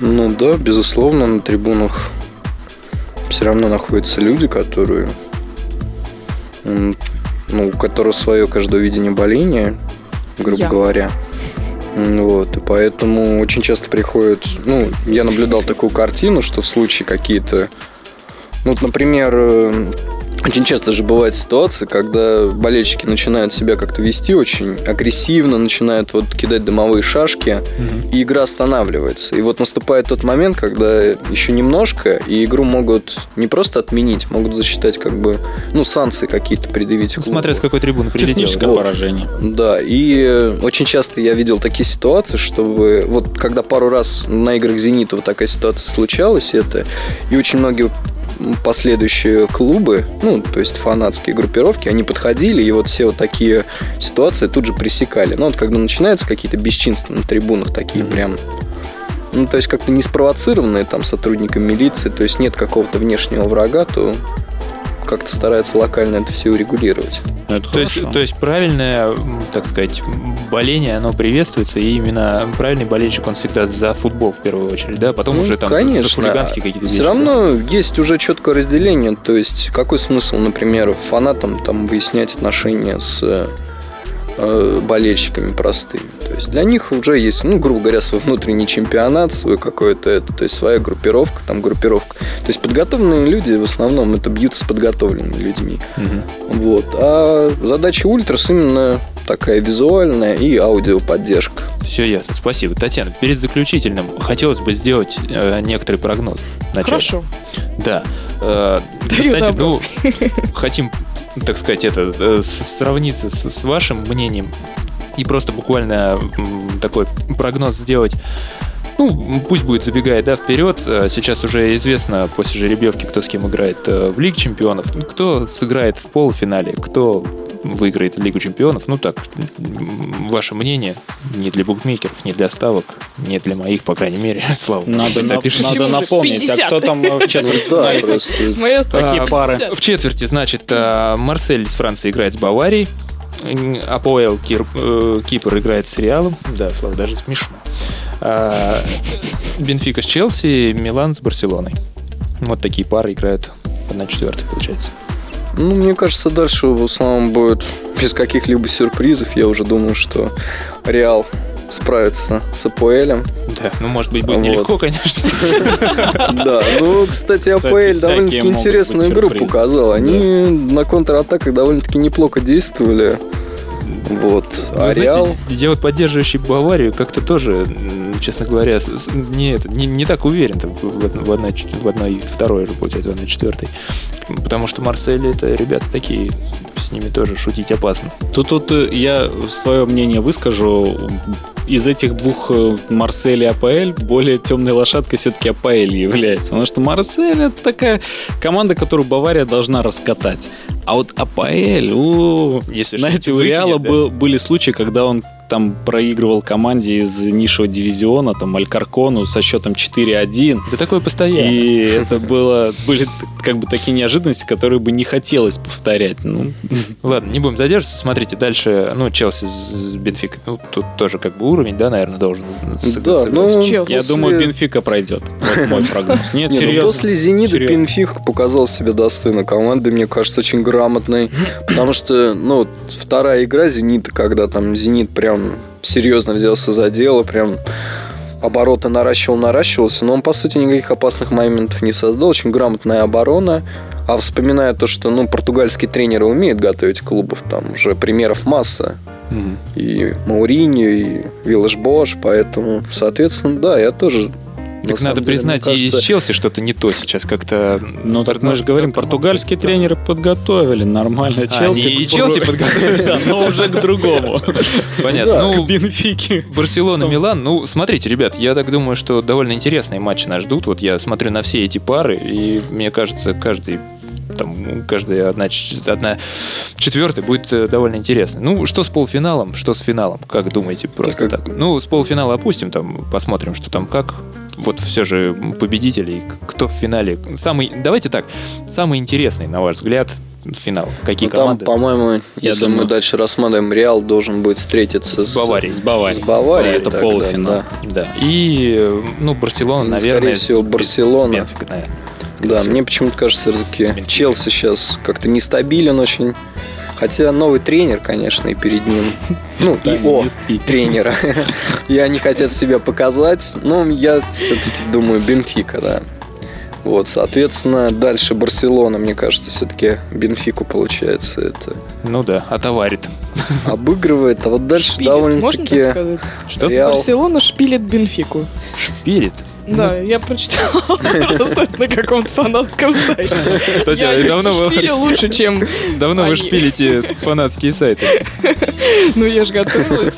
Ну да, безусловно, на трибунах все равно находятся люди, которые, ну, у которых свое каждое видение боления, грубо говоря. Вот, и поэтому очень часто приходят... Ну, я наблюдал такую картину, что в случае какие-то... Ну, вот, например, очень часто же бывает ситуация, когда болельщики начинают себя как-то вести очень агрессивно, начинают вот кидать дымовые шашки, и игра останавливается. И вот наступает тот момент, когда еще немножко, и игру могут не просто отменить, могут засчитать как бы, ну, санкции какие-то предъявить. Ну, смотря с какой трибуны прилетело. Техническое поражение. Да, и очень часто я видел такие ситуации, чтобы вот когда пару раз на играх «Зенита» вот такая ситуация случалась, это и очень многие... последующие клубы, ну, то есть фанатские группировки, они подходили и вот все вот такие ситуации тут же пресекали. Ну, вот когда начинаются какие-то бесчинства на трибунах, такие прям, ну, то есть как-то не спровоцированные там сотрудниками милиции, то есть нет какого-то внешнего врага, то как-то стараются локально это все урегулировать. То есть правильное, так сказать, боление, оно приветствуется, и именно правильный болельщик, он всегда за футбол в первую очередь, да? Потом, ну, уже там, конечно, за хулиганские какие-то вещи. Все равно есть уже четкое разделение, то есть какой смысл, например, фанатам там выяснять отношения с болельщиками простыми. То есть для них уже есть, ну, грубо говоря, свой внутренний чемпионат, свой какой-то это, то есть своя группировка, там группировка. То есть подготовленные люди в основном это бьются с подготовленными людьми. Вот. А задача ультрас именно такая визуальная и аудиоподдержка. Все ясно, спасибо. Татьяна, перед заключительным хотелось бы сделать некоторый прогноз. Хорошо. Да. Кстати, ну, хотим, так сказать, это сравниться с вашим мнением и просто буквально такой прогноз сделать. Ну, пусть будет, забегая, да, вперед. Сейчас уже известно после жеребьевки, кто с кем играет в Лиге Чемпионов, кто сыграет в полуфинале, кто выиграет Лигу Чемпионов. Ну, так, ваше мнение, не для букмекеров, не для ставок, не для моих, по крайней мере, слава богу. Надо напомнить, 50? А кто там в четверти? В четверти, значит, Марсель из Франции играет с Баварией, Апоэль Кипр играет с Реалом. Да, слава, даже смешно. Бенфика с Челси, Милан с Барселоной. Вот такие пары играют на четвертый, получается. Ну, мне кажется, дальше в основном будет без каких-либо сюрпризов. Я уже думаю, что Реал справится с Апоэлем. Да, ну, может быть, будет нелегко, конечно. Да, ну, кстати, Апоэль довольно-таки интересную игру показал. Они на контратаках довольно-таки неплохо действовали. Вот. А Реал... Я вот поддерживающий Баварию как-то тоже, честно говоря, не так уверен в одной второй же, получается, в одной четвертой. Потому что Марсель — это ребята такие, с ними тоже шутить опасно. Тут я свое мнение выскажу. Из этих двух, Марсель и Апоэль, более темной лошадкой все-таки Апоэль является. Потому что Марсель — это такая команда, которую Бавария должна раскатать. А вот Апоэль, знаете, у Реала были случаи, когда он там проигрывал команде из низшего дивизиона, там, Алькаркону со счетом 4-1. Да такое постоянно. И это были как бы такие неожиданности, которые бы не хотелось повторять. Ну. Ладно, не будем задерживаться. Смотрите, дальше, ну, Челси с Бенфикой. Ну, тут тоже как бы уровень, да, наверное, должен сыграться. Да, ну, я думаю, Бенфика пройдет. Вот мой прогноз. Нет, серьезно. После «Зенита» Бенфик показал себя достойно команды, мне кажется, очень грамотной. Потому что, ну, вторая игра «Зенита», когда там «Зенит» прям серьезно взялся за дело, прям обороты наращивался, но он, по сути, никаких опасных моментов не создал, очень грамотная оборона. А вспоминая то, что, ну, португальские тренеры умеют готовить клубов, там уже примеров масса, и Мауриньо, и Виллаш-Бош, поэтому, соответственно, да, я тоже Так надо признать, и из Челси что-то не то сейчас как-то. Ну так мы же говорим, португальские тренеры подготовили нормально Челси. И Челси подготовили, но уже к другому. Понятно. Ну, Бенфики. Барселона, Милан. Ну, смотрите, ребят, я так думаю, что довольно интересные матчи нас ждут. Вот я смотрю на все эти пары, и мне кажется, каждая одна четвертая будет довольно интересно. Ну, что с полуфиналом, что с финалом? Как думаете, просто так? Ну, с полуфинала опустим, там посмотрим, что там как. Вот все же победителей, кто в финале. Давайте так, самый интересный, на ваш взгляд, финал. Какие команды? Там, по-моему, если мы дальше рассматриваем, Реал должен будет встретиться с Баварией. Это полуфинал. Да. И, Барселона, наверное. Скорее всего, Барселона. Да, мне почему-то кажется, все-таки Челси сейчас как-то нестабилен очень. Хотя новый тренер, конечно, и перед ним. Ну, и о тренера. И они хотят себя показать. Но я все-таки думаю, Бенфика, да. Вот, соответственно, дальше Барселона, мне кажется, все-таки Бенфику получается это. Ну да, отоварит. Обыгрывает, а вот дальше шпилит. Довольно-таки... Можно так сказать? Реал... Барселона шпилит Бенфику. Шпилит? Да, я прочитала на каком-то фанатском сайте. Татьяна, давно вы шпили лучше, чем давно вы шпилите фанатские сайты. Ну, я же готовилась.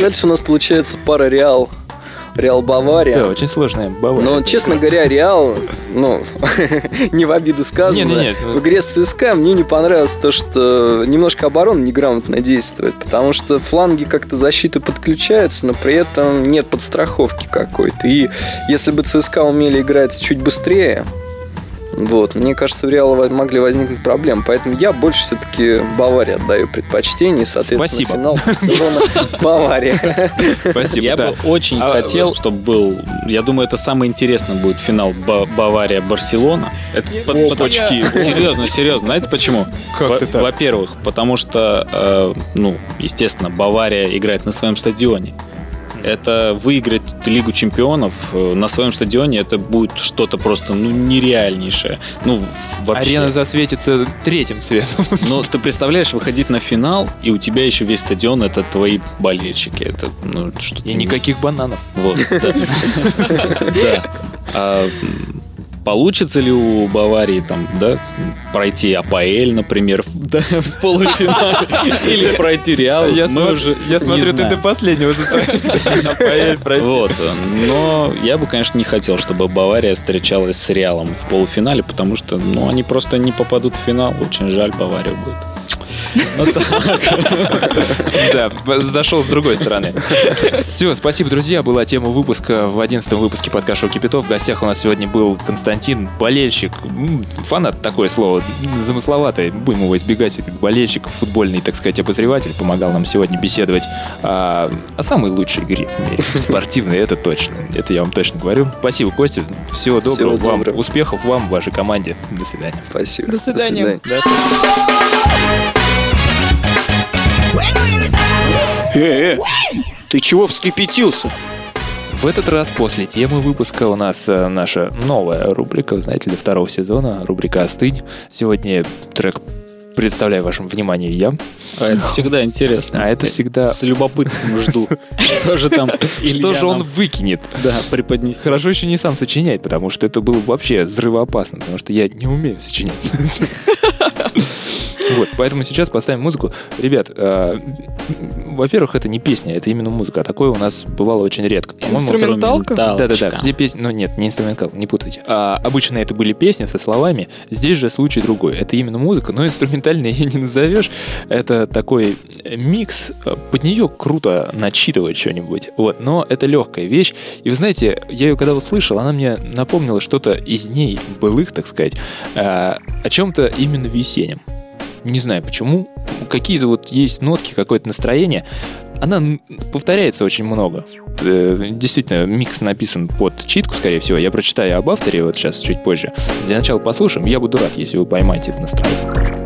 Дальше у нас получается пара Реал-Бавария. Да, очень сложная Бавария. Но, честно говоря, Реал, не в обиду сказано. Нет. В игре с ЦСКА мне не понравилось то, что немножко оборона неграмотно действует, потому что фланги как-то защиты подключаются, но при этом нет подстраховки какой-то. И если бы ЦСКА умели играть чуть быстрее, вот, мне кажется, в Реале могли возникнуть проблемы. Поэтому я больше все-таки Баварии отдаю предпочтение. И, соответственно, финал Барселона Бавария. Спасибо. Я бы очень хотел, чтобы был... Я думаю, это самый интересный будет финал Бавария-Барселона. Это под очки. Серьезно. Знаете почему? Во-первых, потому что, естественно, Бавария играет на своем стадионе. Это выиграть Лигу Чемпионов на своем стадионе, это будет что-то просто нереальнейшее. Вообще. Арена засветится третьим цветом. Но ты представляешь, выходить на финал, и у тебя еще весь стадион — это твои болельщики. Это, что-то... И никаких бананов. Вот, да. Получится ли у Баварии пройти Апоэль, например, в полуфинале, или пройти Реал? Я смотрю, ты до последнего Апоэль пройти. Вот. Но я бы, конечно, не хотел, чтобы Бавария встречалась с Реалом в полуфинале, потому что, они просто не попадут в финал. Очень жаль, Баварию будет. Да, зашел с другой стороны. Все, спасибо, друзья. Была тема выпуска. В 11-м выпуске подкаста «Кипяток». В гостях у нас сегодня был Константин, болельщик. Фанат — такое слово замысловатое. Будем его избегать. Болельщик, футбольный, так сказать, обозреватель. Помогал нам сегодня беседовать о самой лучшей игре в мире. Спортивной, это точно. Это я вам точно говорю. Спасибо, Костя. Всего доброго. Вам успехов, вам, вашей команде. До свидания. Спасибо. До свидания. Ты чего вскипятился? В этот раз после темы выпуска у нас наша новая рубрика, вы знаете ли, второго сезона, рубрика «Остынь». Сегодня трек представляю вашему вниманию я. А это всегда интересно. А это всегда... С любопытством жду. Что же там? Что же он выкинет? Да, преподнесет. Хорошо еще не сам сочинять, потому что это было вообще взрывоопасно, потому что я не умею сочинять. Вот, поэтому сейчас поставим музыку. Ребят, во-первых, это не песня, это именно музыка. А такое у нас бывало очень редко. Инструменталка? Да-да-да, все песни... Нет, не инструменталка, не путайте. Обычно это были песни со словами. Здесь же случай другой. Это именно музыка, но инструментальной ее не назовешь. Это такой микс. Под нее круто начитывать что-нибудь. Вот, но это легкая вещь. И вы знаете, я ее когда услышал, она мне напомнила что-то из ней былых, так сказать, о чем-то именно весеннем. Не знаю почему, какие-то вот есть нотки, какое-то настроение. Она повторяется очень много. Действительно, микс написан под читку, скорее всего. Я прочитаю об авторе вот сейчас, чуть позже. Для начала послушаем. Я буду рад, если вы поймаете это настроение.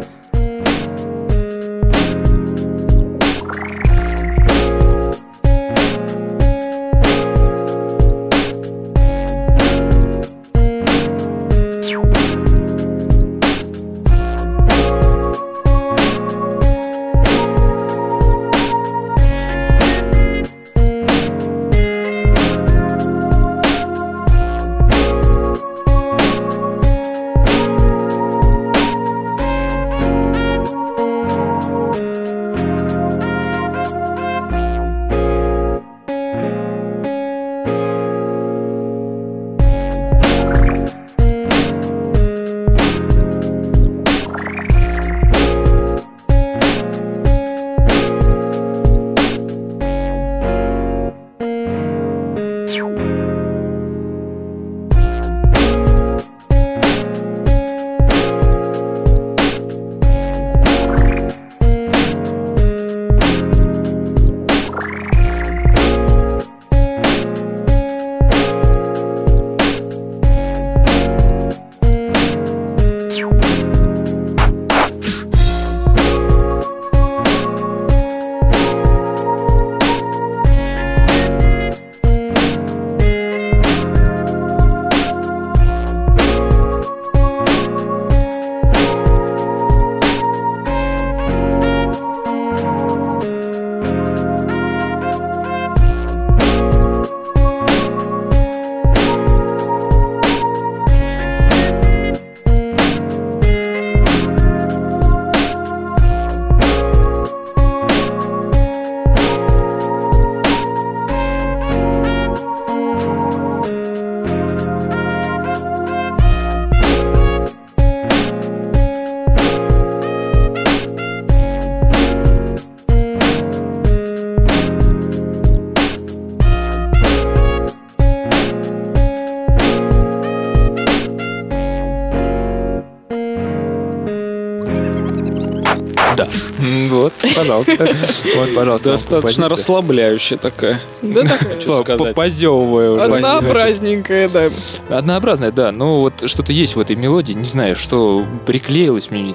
пожалуйста. Вот, пожалуйста. Достаточно расслабляющая такая. Да, так хочу сказать. Позевывая. Однообразненькая, да. Однообразная, да. Ну, вот что-то есть в этой мелодии. Не знаю, что приклеилось мне.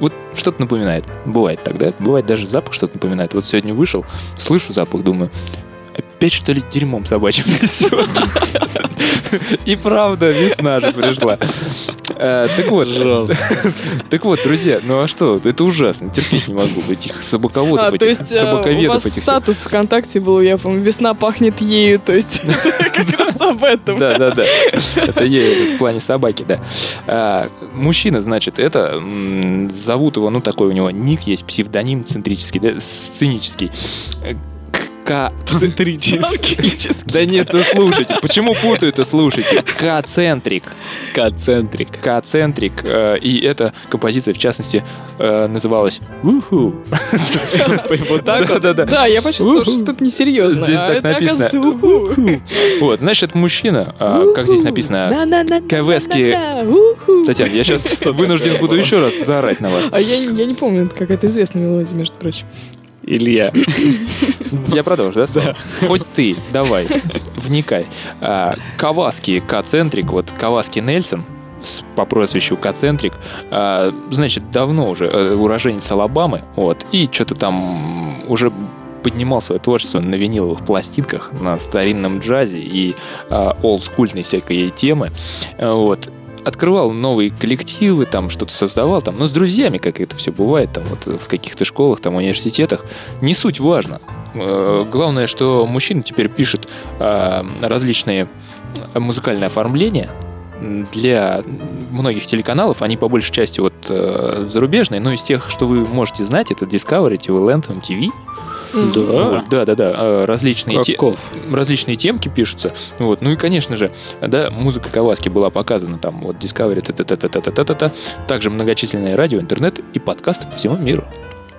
Вот что-то напоминает. Бывает тогда. Бывает даже запах что-то напоминает. Вот сегодня вышел, слышу запах, думаю... Опять, что ли, дерьмом собачьим несет. И правда, весна же пришла. Так вот, пожалуйста. Так вот, друзья, ну а что? Это ужасно. Терпеть не могу этих собаководов, этих собаковедов. У вас статус ВКонтакте был, я помню, «Весна пахнет ею», то есть как раз об этом. Да. Это ею, в плане собаки, да. Мужчина, значит, это зовут его, ну такой у него ник есть, псевдоним центрический, да, сценический. Кацентрический. Да нет, ну слушайте. Почему путаю-то, слушайте? Кацентрик. И эта композиция, в частности, называлась «Уху». Вот так вот? Да, я почувствовал, что тут несерьезно. Здесь так написано. Вот, значит, это мужчина, как здесь написано, кавески... Татьяна, я сейчас вынужден буду еще раз заорать на вас. А я не помню, это какая-то известная мелодия, между прочим. Илья. Я продолжу, да? Хоть ты, давай, вникай. Каваски Косентрик, вот Каваски Нельсон по прозвищу Косентрик, значит, давно уже уроженец Алабамы, вот, и что-то там уже поднимал свое творчество на виниловых пластинках, на старинном джазе и олдскульной всякой темы, вот. Открывал новые коллективы, там что-то создавал, там, но с друзьями, как это все бывает, там, вот, в каких-то школах, там, университетах. Не суть важно. Главное, что мужчина теперь пишет различные музыкальные оформления для многих телеканалов. Они по большей части вот зарубежные, но из тех, что вы можете знать, это Discovery, TV Land, MTV. Да. Различные темки пишутся. Вот. Ну и, конечно же, да, музыка Каваски была показана там, вот, Discovery, также многочисленное радио, интернет и подкасты по всему миру.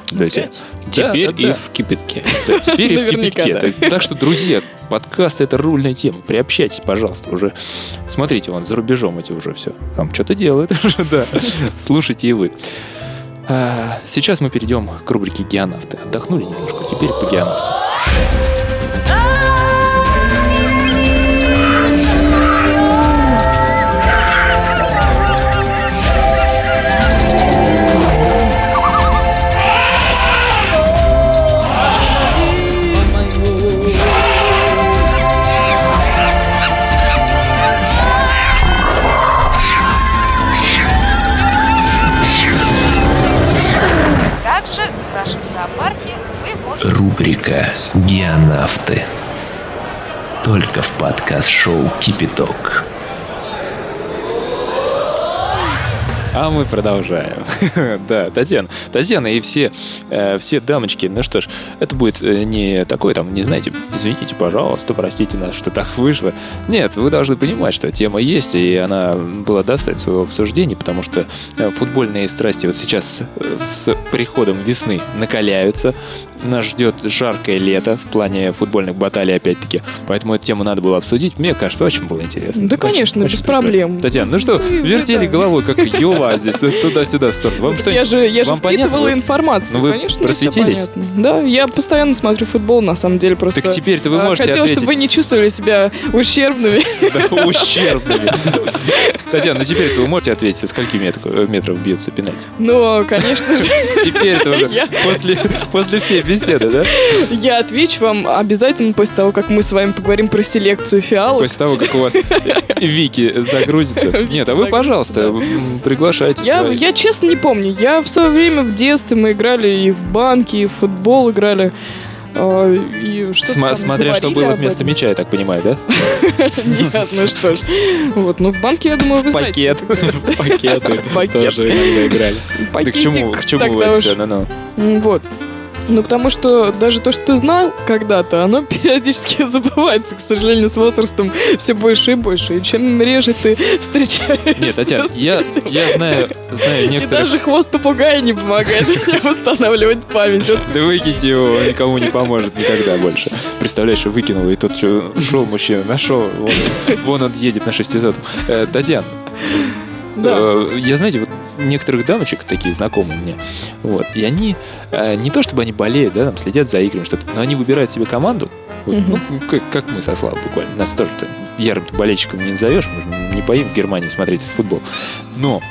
Теперь в кипятке. Теперь и в кипятке. Так что, друзья, подкасты — это рульная тема. Приобщайтесь, пожалуйста, уже. Смотрите, вон, за рубежом эти уже все. Там что-то делают уже, да. Слушайте и вы. Сейчас мы перейдем к рубрике «Геонавты». Отдохнули немножко, теперь по геонавтам. Рубрика «Геонавты». Только в подкаст-шоу «Кипяток». А мы продолжаем. Да, Татьяна и все дамочки. Ну что ж, это будет не такой там, не знаете, извините, пожалуйста, простите нас, что так вышло. Нет, вы должны понимать, что тема есть, и она была достойна своего обсуждения, потому что футбольные страсти вот сейчас с приходом весны накаляются. Нас ждет жаркое лето в плане футбольных баталий, опять-таки. Поэтому эту тему надо было обсудить. Мне кажется, очень было интересно. Да, очень, конечно, очень без прекрасно. Проблем. Татьяна, ну что, вертели головой, как ёва здесь, туда-сюда, в сторону. Вам что, я же впитывала информацию. Ну, вы, конечно, просветились? Да, я постоянно смотрю футбол, на самом деле, просто... Так теперь-то вы можете ответить. Хотела, чтобы вы не чувствовали себя ущербными. Да, ущербными. Татьяна, ну теперь-то вы можете ответить, со скольки метров бьется пенальти? Ну, конечно же. Теперь-то уже, после всей беседы, да? Я отвечу вам обязательно после того, как мы с вами поговорим про селекцию фиалок. После того, как у вас Вики загрузится. Нет, а вы, пожалуйста, приглашайте. Я честно не помню. Я в свое время в детстве мы играли и в банки, и в футбол играли. И смотря что было вместо мяча, я так понимаю, да? Нет, ну что ж. Вот, ну в банке, я думаю, вы знаете. В пакеты тоже иногда играли. Да к чему вы это все? Вот. Ну, потому что даже то, что ты знал когда-то, оно периодически забывается, к сожалению, с возрастом все больше и больше. И чем реже ты встречаешься... Нет, Татьяна, я знаю некоторых... И даже хвост попугая не помогает мне восстанавливать память. Да выкиньте его, он никому не поможет никогда больше. Представляешь, выкинул, и тот шел мужчина, нашел, вон он едет на шестизад. Татьяна... Да. Я, знаете, вот некоторых дамочек, такие знакомые мне, вот, и они, не то чтобы они болеют, да, там, следят за играми, что-то, но они выбирают себе команду, вот, ну, как мы со Славой буквально, нас тоже ты ярым болельщиком не назовешь, мы же не поедем в Германию смотреть футбол, но...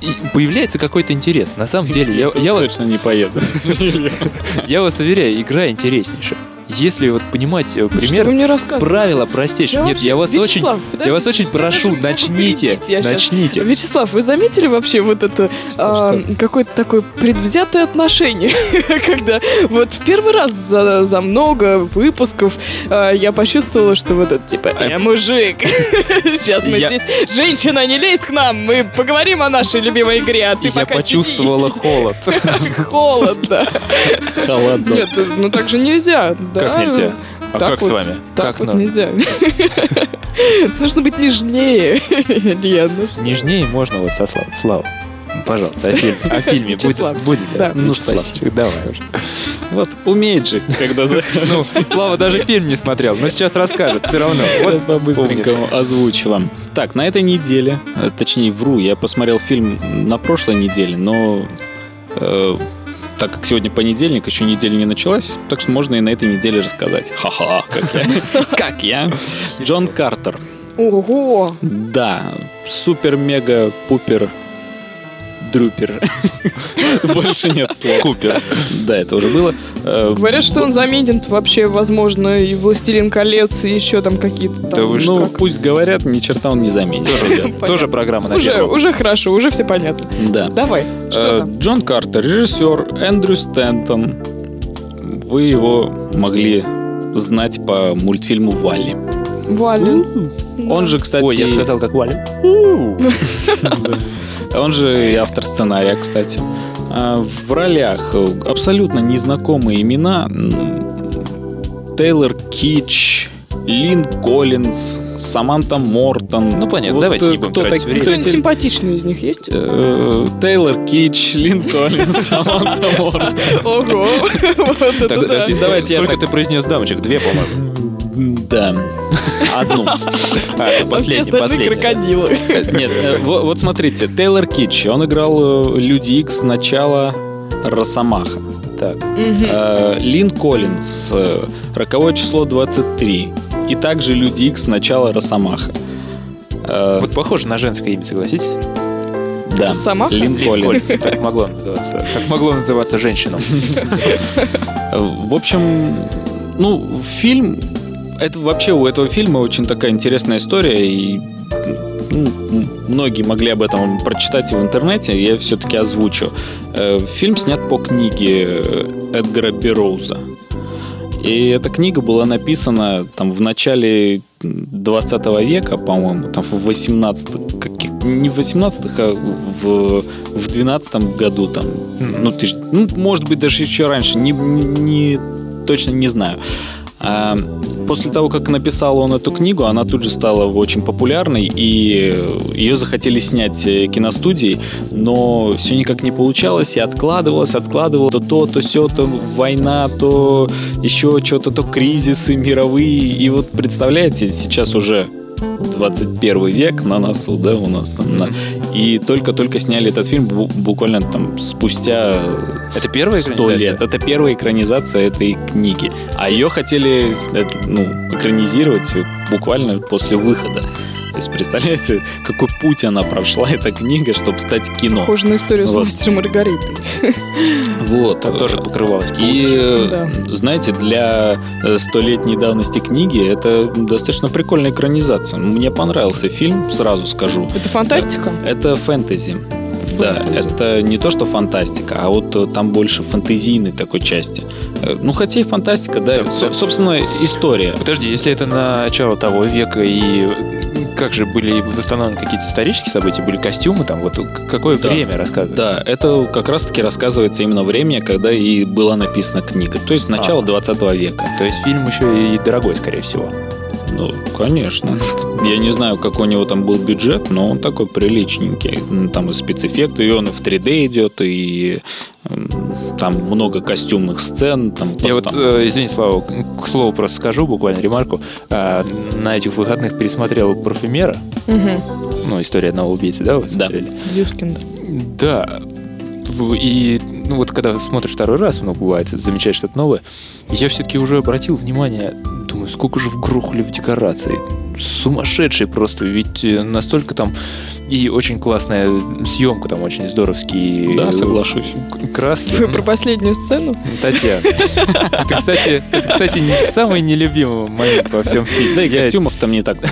И появляется какой-то интерес. На самом деле, я точно не поеду. Я вас уверяю, игра интереснейшая. Если вот понимать пример, правила простейшие. Нет, я вас очень прошу, начните. Вячеслав, вы заметили вообще вот это какое-то такое предвзятое отношение, когда вот в первый раз за много выпусков я почувствовала, что вот это типа, мужик, сейчас мы здесь, женщина, не лезь к нам, мы поговорим о нашей любимой игре, а ты пока сиди. Я почувствовала холод. Холод, да. Холодно. Нет, ну так же нельзя. Да. Как нельзя? А так как вот, с вами? Так как вот нельзя. Нужно быть нежнее, Илья. Нежнее можно вот со Славой. Слава, пожалуйста, о фильме будет. Да, ну, спасибо. Давай уже. Вот умеет же, когда... Ну, Слава даже фильм не смотрел, но сейчас расскажет все равно. Вот по-быстренькому озвучу вам. Так, на этой неделе, точнее, вру, я посмотрел фильм на прошлой неделе, но... Так как сегодня понедельник, еще неделя не началась, так что можно и на этой неделе рассказать. Ха-ха, как я. Джон Картер. Ого! Да, супер-мега-пупер Дрюпер. Больше нет слов. Купер. Да, это уже было. Говорят, что он заменен вообще, возможно, и «Властелин колец», и еще там какие-то... Да вы что? Ну, пусть говорят, ни черта он не заменен. Тоже программа на первом. Уже хорошо, уже все понятно. Да. Давай, что там? Джон Картер, режиссер, Эндрю Стэнтон. Вы его могли знать по мультфильму «Валли». Валли. Он же, кстати... Ой, я сказал, как Валли. Он же и автор сценария, кстати. В ролях абсолютно незнакомые имена: Тейлор Китч, Лин Коллинз, Саманта Мортон. Ну понятно, вот давайте не будем тратить время. Кто-нибудь симпатичный из них есть? Тейлор Китч, Лин Коллинз, Саманта Мортон. Ого! Сколько ты произнес дамочек? Две, по-моему. Да. Одну. Последний. Крокодилы. Нет, вот смотрите, Тейлор Китч, он играл Люди Икс, начало, Росомаха. Так. Лин Коллинз, роковое число 23. И также Люди Икс, начало, Росомаха. Вот похоже на женское имя, согласитесь? Да. Росомаха? Лин Коллинз. Так могло называться. Так могло называться женщину. В общем, ну, фильм... Это вообще у этого фильма очень такая интересная история, и многие могли об этом прочитать в интернете, я все-таки озвучу. Фильм снят по книге Эдгара Берроуза. И эта книга была написана там в начале 20 века, по-моему, там в 18-х, не в 18-х, а в 12-м году. Там, может быть, даже еще раньше, точно не знаю. После того, как написал он эту книгу, она тут же стала очень популярной, и ее захотели снять киностудии, но все никак не получалось, и откладывалось, то все, то война, то еще что-то, то кризисы мировые, и вот представляете, сейчас уже 21 век на носу, да, у нас там, и только-только сняли этот фильм буквально там спустя 100 лет. Это первая экранизация этой книги. А ее хотели экранизировать буквально после выхода. То есть, представляете, какой путь она прошла, эта книга, чтобы стать кино. Похоже на историю с мастером Маргаритой. Вот. Она тоже покрывалась. И, знаете, для 100-летней давности книги это достаточно прикольная экранизация. Мне понравился фильм, сразу скажу. Это фантастика? Это фэнтези. Да, это не то, что фантастика, а вот там больше фэнтезийной такой части. Ну, хотя и фантастика, да, собственно, история. Подожди, если это начало того века и... Как же были восстановлены какие-то исторические события, были костюмы там, вот какое время рассказывается? Да, это как раз-таки рассказывается именно время, когда и была написана книга, то есть начало 20 века. То есть фильм еще и дорогой, скорее всего. Ну, конечно. Я не знаю, какой у него там был бюджет, но он такой приличненький. Там и спецэффекты, и он в 3D идет, и там много костюмных сцен. Там, я вот, извини, Слава, к слову просто скажу, буквально ремарку. На этих выходных пересмотрел «Парфюмера». Угу. Ну, «История одного убийцы», да, вы смотрели? Да. Зюскинд. Да. И ну, вот когда смотришь второй раз, много бывает, замечаешь что-то новое. Я все-таки уже обратил внимание, думаю, сколько же вгрухали в декорации. Сумасшедшие просто, ведь настолько там и очень классная съемка, там очень здоровские. Да, соглашусь. Краски. Вы про последнюю сцену? Татьяна. Это, кстати, самый нелюбимый момент во всем фильме. Да и костюмов там не так. Я,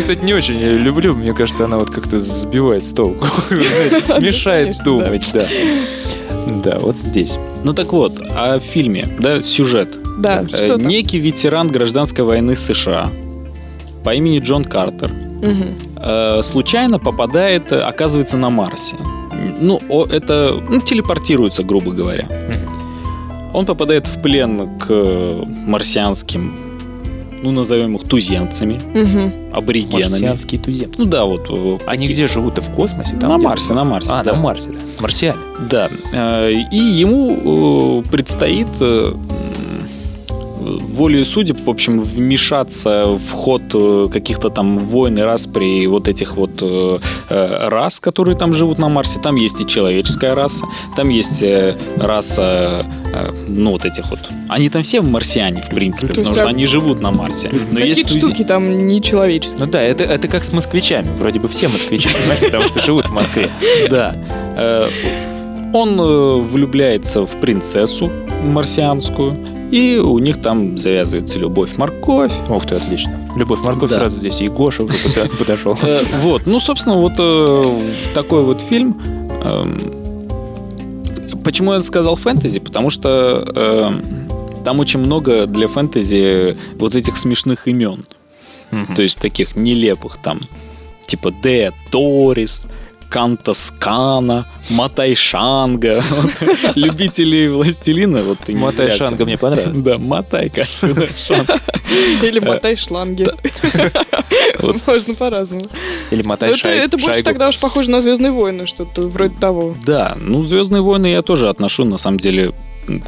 кстати, не очень люблю. Мне кажется, она вот как-то сбивает с толку. Мешает думать, да. Да, вот здесь. Ну так вот, о фильме, да, сюжет. Да, что там? Некий ветеран гражданской войны США по имени Джон Картер случайно попадает, оказывается, на Марсе. Ну, это телепортируется, грубо говоря. Он попадает в плен к марсианским, ну, назовем их туземцами, аборигенами. Марсианские туземцы. Ну да, вот. Они где живут-то, в космосе? Там на Марсе. А, да. На Марсе, да. Марсиане. Да. И ему предстоит волею судеб, в общем, вмешаться в ход каких-то там войн и распри вот этих вот рас, которые там живут на Марсе. Там есть и человеческая раса, там есть раса, ну, вот этих вот. Они там все марсиане, в принципе, потому что они живут на Марсе. Но есть штуки там нечеловеческие. Ну да, это как с москвичами. Вроде бы все москвичи, понимаешь, потому что живут в Москве. Да. Он влюбляется в принцессу марсианскую, и у них там завязывается любовь-морковь. Ух ты, отлично. Любовь-морковь, да. Сразу здесь и Гоша уже подошел. Вот, ну, собственно, вот такой вот фильм. Почему я сказал фэнтези? Потому что там очень много для фэнтези вот этих смешных имен. То есть таких нелепых там, типа Де, Торис, Кантаскана, Матайшанга. Любители «Властелина». Матайшанга мне понравилось. Да, Матайка отсюда. Или Матайшланги. Можно по-разному. Или Матайшайгу. Это больше тогда уж похоже на «Звездные войны», что-то вроде того. Да, ну «Звездные войны» я тоже отношу, на самом деле,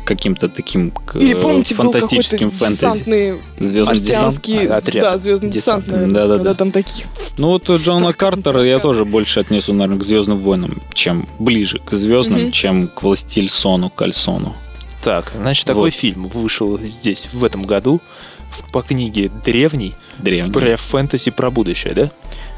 каким-то таким фантастическим фэнтези. Звездно-десантный отряд. Да, звездно-десантный. Да. Там таких. Ну вот Джона Картера я тоже больше отнесу, наверное, к «Звездным войнам», чем ближе к «Звездным», чем к «Властельсону Кальсону». Так, значит, вот такой фильм вышел здесь в этом году по книге «Древний». Про фэнтези, про будущее, да?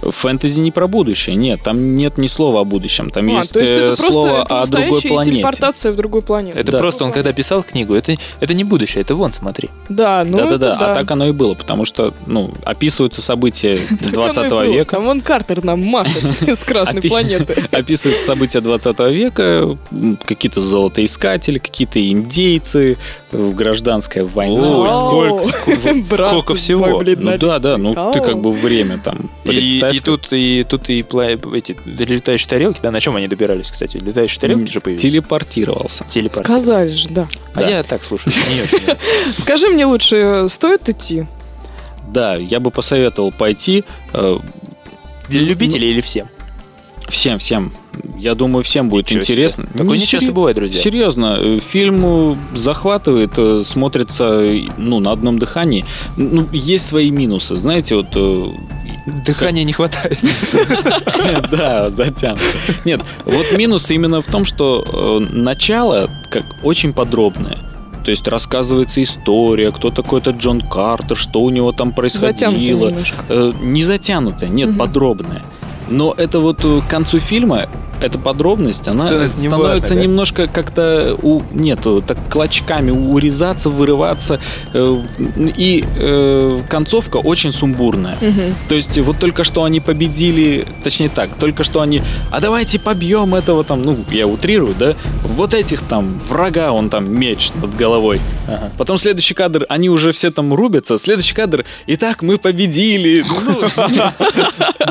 Фэнтези не про будущее, нет, там нет ни слова о будущем, там есть слово о другой планете. Телепортация в другую планету. Это просто он когда писал книгу, это не будущее, это вон, смотри. Да, ну да. А так оно и было, потому что, ну, описываются события 20 века. Там вон Картер нам машет из красной планеты. Описываются события 20 века, какие-то золотоискатели, какие-то индейцы, гражданская война. Ой, сколько всего. Ну да, ну ты как бы время там представь. И тут эти летающие тарелки, да, на чем они добирались, кстати? Летающие тарелки же появились. Телепортировался. Сказали же, да. А я так слушаю, не очень. Скажи мне лучше, стоит идти? Да, я бы посоветовал пойти. Для любителей или всем? Всем. Я думаю, всем будет интересно. Такое не часто бывает, друзья. Серьезно, фильм захватывает, смотрится, ну, на одном дыхании. Ну, есть свои минусы, знаете, вот. Дыхания не хватает. Да, затянуто. Нет, вот минус именно в том, что начало как очень подробное. То есть рассказывается история, кто такой этот Джон Картер, что у него там происходило. Не затянутое, нет, подробное. Но это вот к концу фильма эта подробность, она становится немножко как-то, так клочками урезаться, вырываться, и концовка очень сумбурная. То есть вот только что они победили, точнее так, только что они, а давайте побьем этого там, ну, я утрирую, да, вот этих там врага, он там меч над головой. Потом следующий кадр, они уже все там рубятся, следующий кадр, итак, мы победили.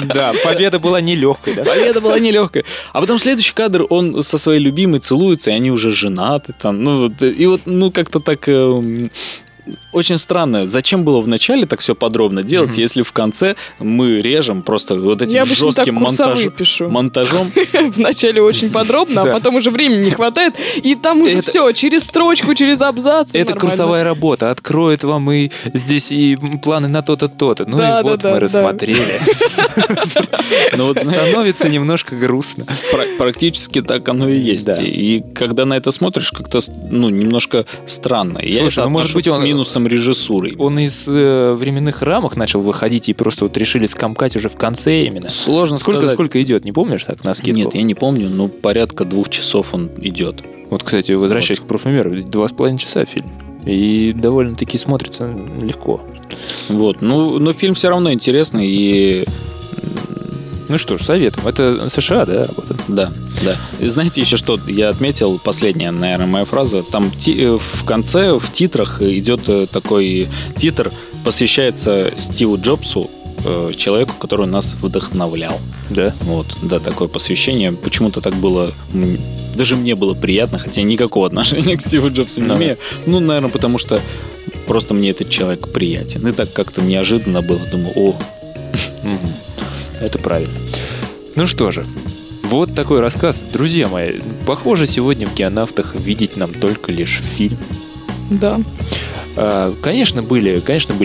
Да, победа была нелегкой, да? Победа была нелегкой. А потом следующий кадр, он со своей любимой целуется, и они уже женаты там, ну, и вот, ну, как-то так очень странно, зачем было в начале так все подробно делать, если в конце мы режем просто вот этим жестким монтажом. В начале очень подробно, а потом уже времени не хватает, и там уже все, через строчку, через абзац. Это курсовая работа, откроет вам и здесь и планы на то-то, то-то. Ну и вот мы рассмотрели. Становится немножко грустно. Практически так оно и есть. И когда на это смотришь, как-то немножко странно. Слушай, может быть, он минусом режиссуры. Он из временных рамок начал выходить и просто вот решили скомкать уже в конце именно. Сложно сказать. Сколько идет, не помнишь так на скидку? Нет, я не помню, но порядка 2 часов он идет. Вот, кстати, возвращаясь к «Парфюмеру», 2,5 часа фильм. И довольно-таки смотрится легко. Вот, но фильм все равно интересный и... Ну что ж, советуем. Это США, да, работа? Да, да. И знаете еще что? Я отметил, последняя, наверное, моя фраза. Там в конце, в титрах идет такой титр, посвящается Стиву Джобсу, человеку, который нас вдохновлял. Да? Вот, да, такое посвящение. Почему-то так было... Даже мне было приятно, хотя никакого отношения к Стиву Джобсу не имею. Ну, наверное, потому что просто мне этот человек приятен. И так как-то неожиданно было. Думаю, это правильно. Ну что же, вот такой рассказ. Друзья мои, похоже, сегодня в «Геонавтах» видеть нам только лишь фильм. Да. Конечно, были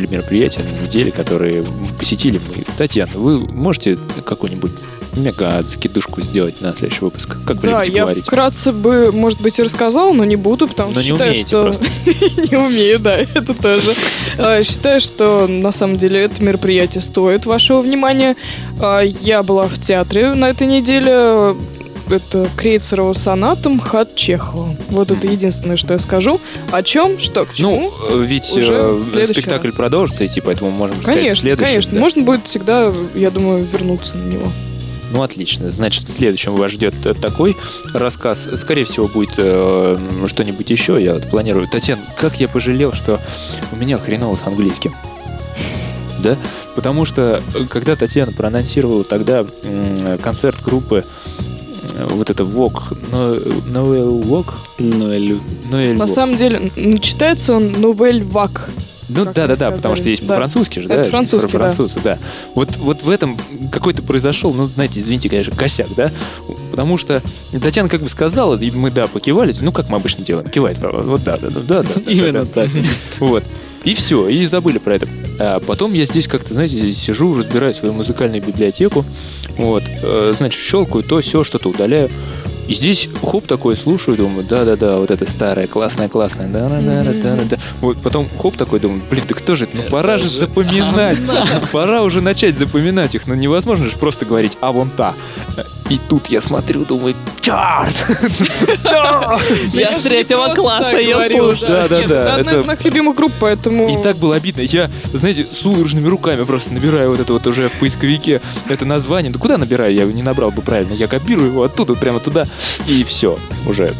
мероприятия на неделе, которые посетили мы. Татьяна, вы можете какую-нибудь мега-закидушку сделать на следующий выпуск? Как будем говорить? Да, я вкратце бы, может быть, и рассказала, но не буду, потому что считаю, что... Не умею, да, это тоже. Считаю, что, на самом деле, это мероприятие стоит вашего внимания. Я была в театре на этой неделе... Это Крейцерова соната МХАТ Чехова. Вот это единственное, что я скажу. О чем, что, к чему. Ну, ведь уже спектакль продолжится идти, поэтому можем сказать в следующем. Конечно, да. Можно будет всегда, я думаю, вернуться на него. Ну, отлично. Значит, в следующем вас ждет такой рассказ. Скорее всего, будет что-нибудь еще. Я вот планирую. Татьяна, как я пожалел, что у меня хреново с английским. Да? Потому что, когда Татьяна проанонсировала тогда концерт группы вот это вок, новель вок, на самом деле читается он новель вак. Ну да, потому что есть по-французски же, да? По-французски, да. Вот в этом какой-то произошел, знаете, извините, конечно, косяк, да? Потому что Татьяна как бы сказала, и мы, да, покивали, как мы обычно делаем, кивать, вот да. Именно так. Вот. И все, и забыли про это. А потом я здесь как-то, знаете, сижу, разбираю свою музыкальную библиотеку, вот, значит, щелкаю то, все, что-то удаляю. И здесь, хоп, такой слушаю, думаю, да-да-да, вот это старое, классное, да-да-да-да-да. Вот потом, хоп, такой, думаю, блин, да кто же это? Пора же запоминать. Пора уже начать запоминать их. Невозможно же просто говорить, а вон та. И тут я смотрю, думаю, черт! Я с 3 класса я слушаю. Да-да-да. Это одна из моих любимых групп, поэтому... И так было обидно. Я, знаете, судорожными руками просто набираю вот это вот уже в поисковике это название. Да куда набираю? Я его не набрал бы правильно. Я копирую его оттуда, прямо туда. И все, уже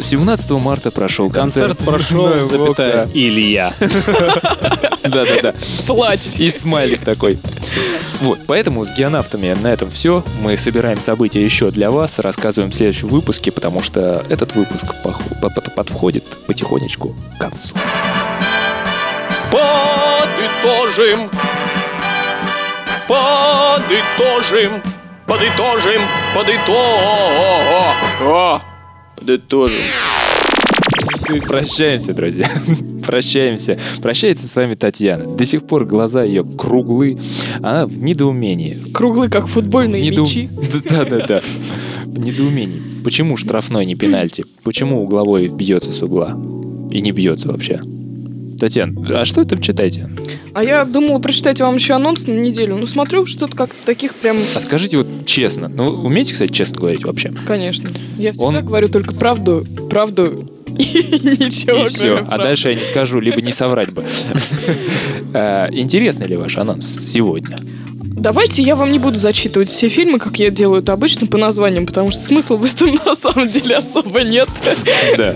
17 марта прошел концерт. Прошел, запятая, Илья. Да-да-да. Плач. И смайлик такой. Вот, поэтому с «Геонавтами» на этом все. Мы собираем события еще для вас, рассказываем в следующем выпуске, потому что этот выпуск подходит потихонечку к концу. Подытожим. И прощаемся, друзья. Прощается с вами Татьяна. До сих пор глаза ее круглы. Она в недоумении. Круглы, как футбольные мячи. Да. В недоумении. Почему штрафной не пенальти? Почему угловой бьется с угла? И не бьется вообще? Татьяна, а что вы там читаете? А я думала прочитать вам еще анонс на неделю. Смотрю, что-то как-то таких прям... А скажите вот честно. Умеете, кстати, честно говорить вообще? Конечно. Я всегда говорю только правду... Ничего, и все. А дальше я не скажу, либо не соврать бы. Интересный ли ваш анонс сегодня? Давайте я вам не буду зачитывать все фильмы, как я делаю это обычно, по названиям, потому что смысла в этом на самом деле особо нет. Да.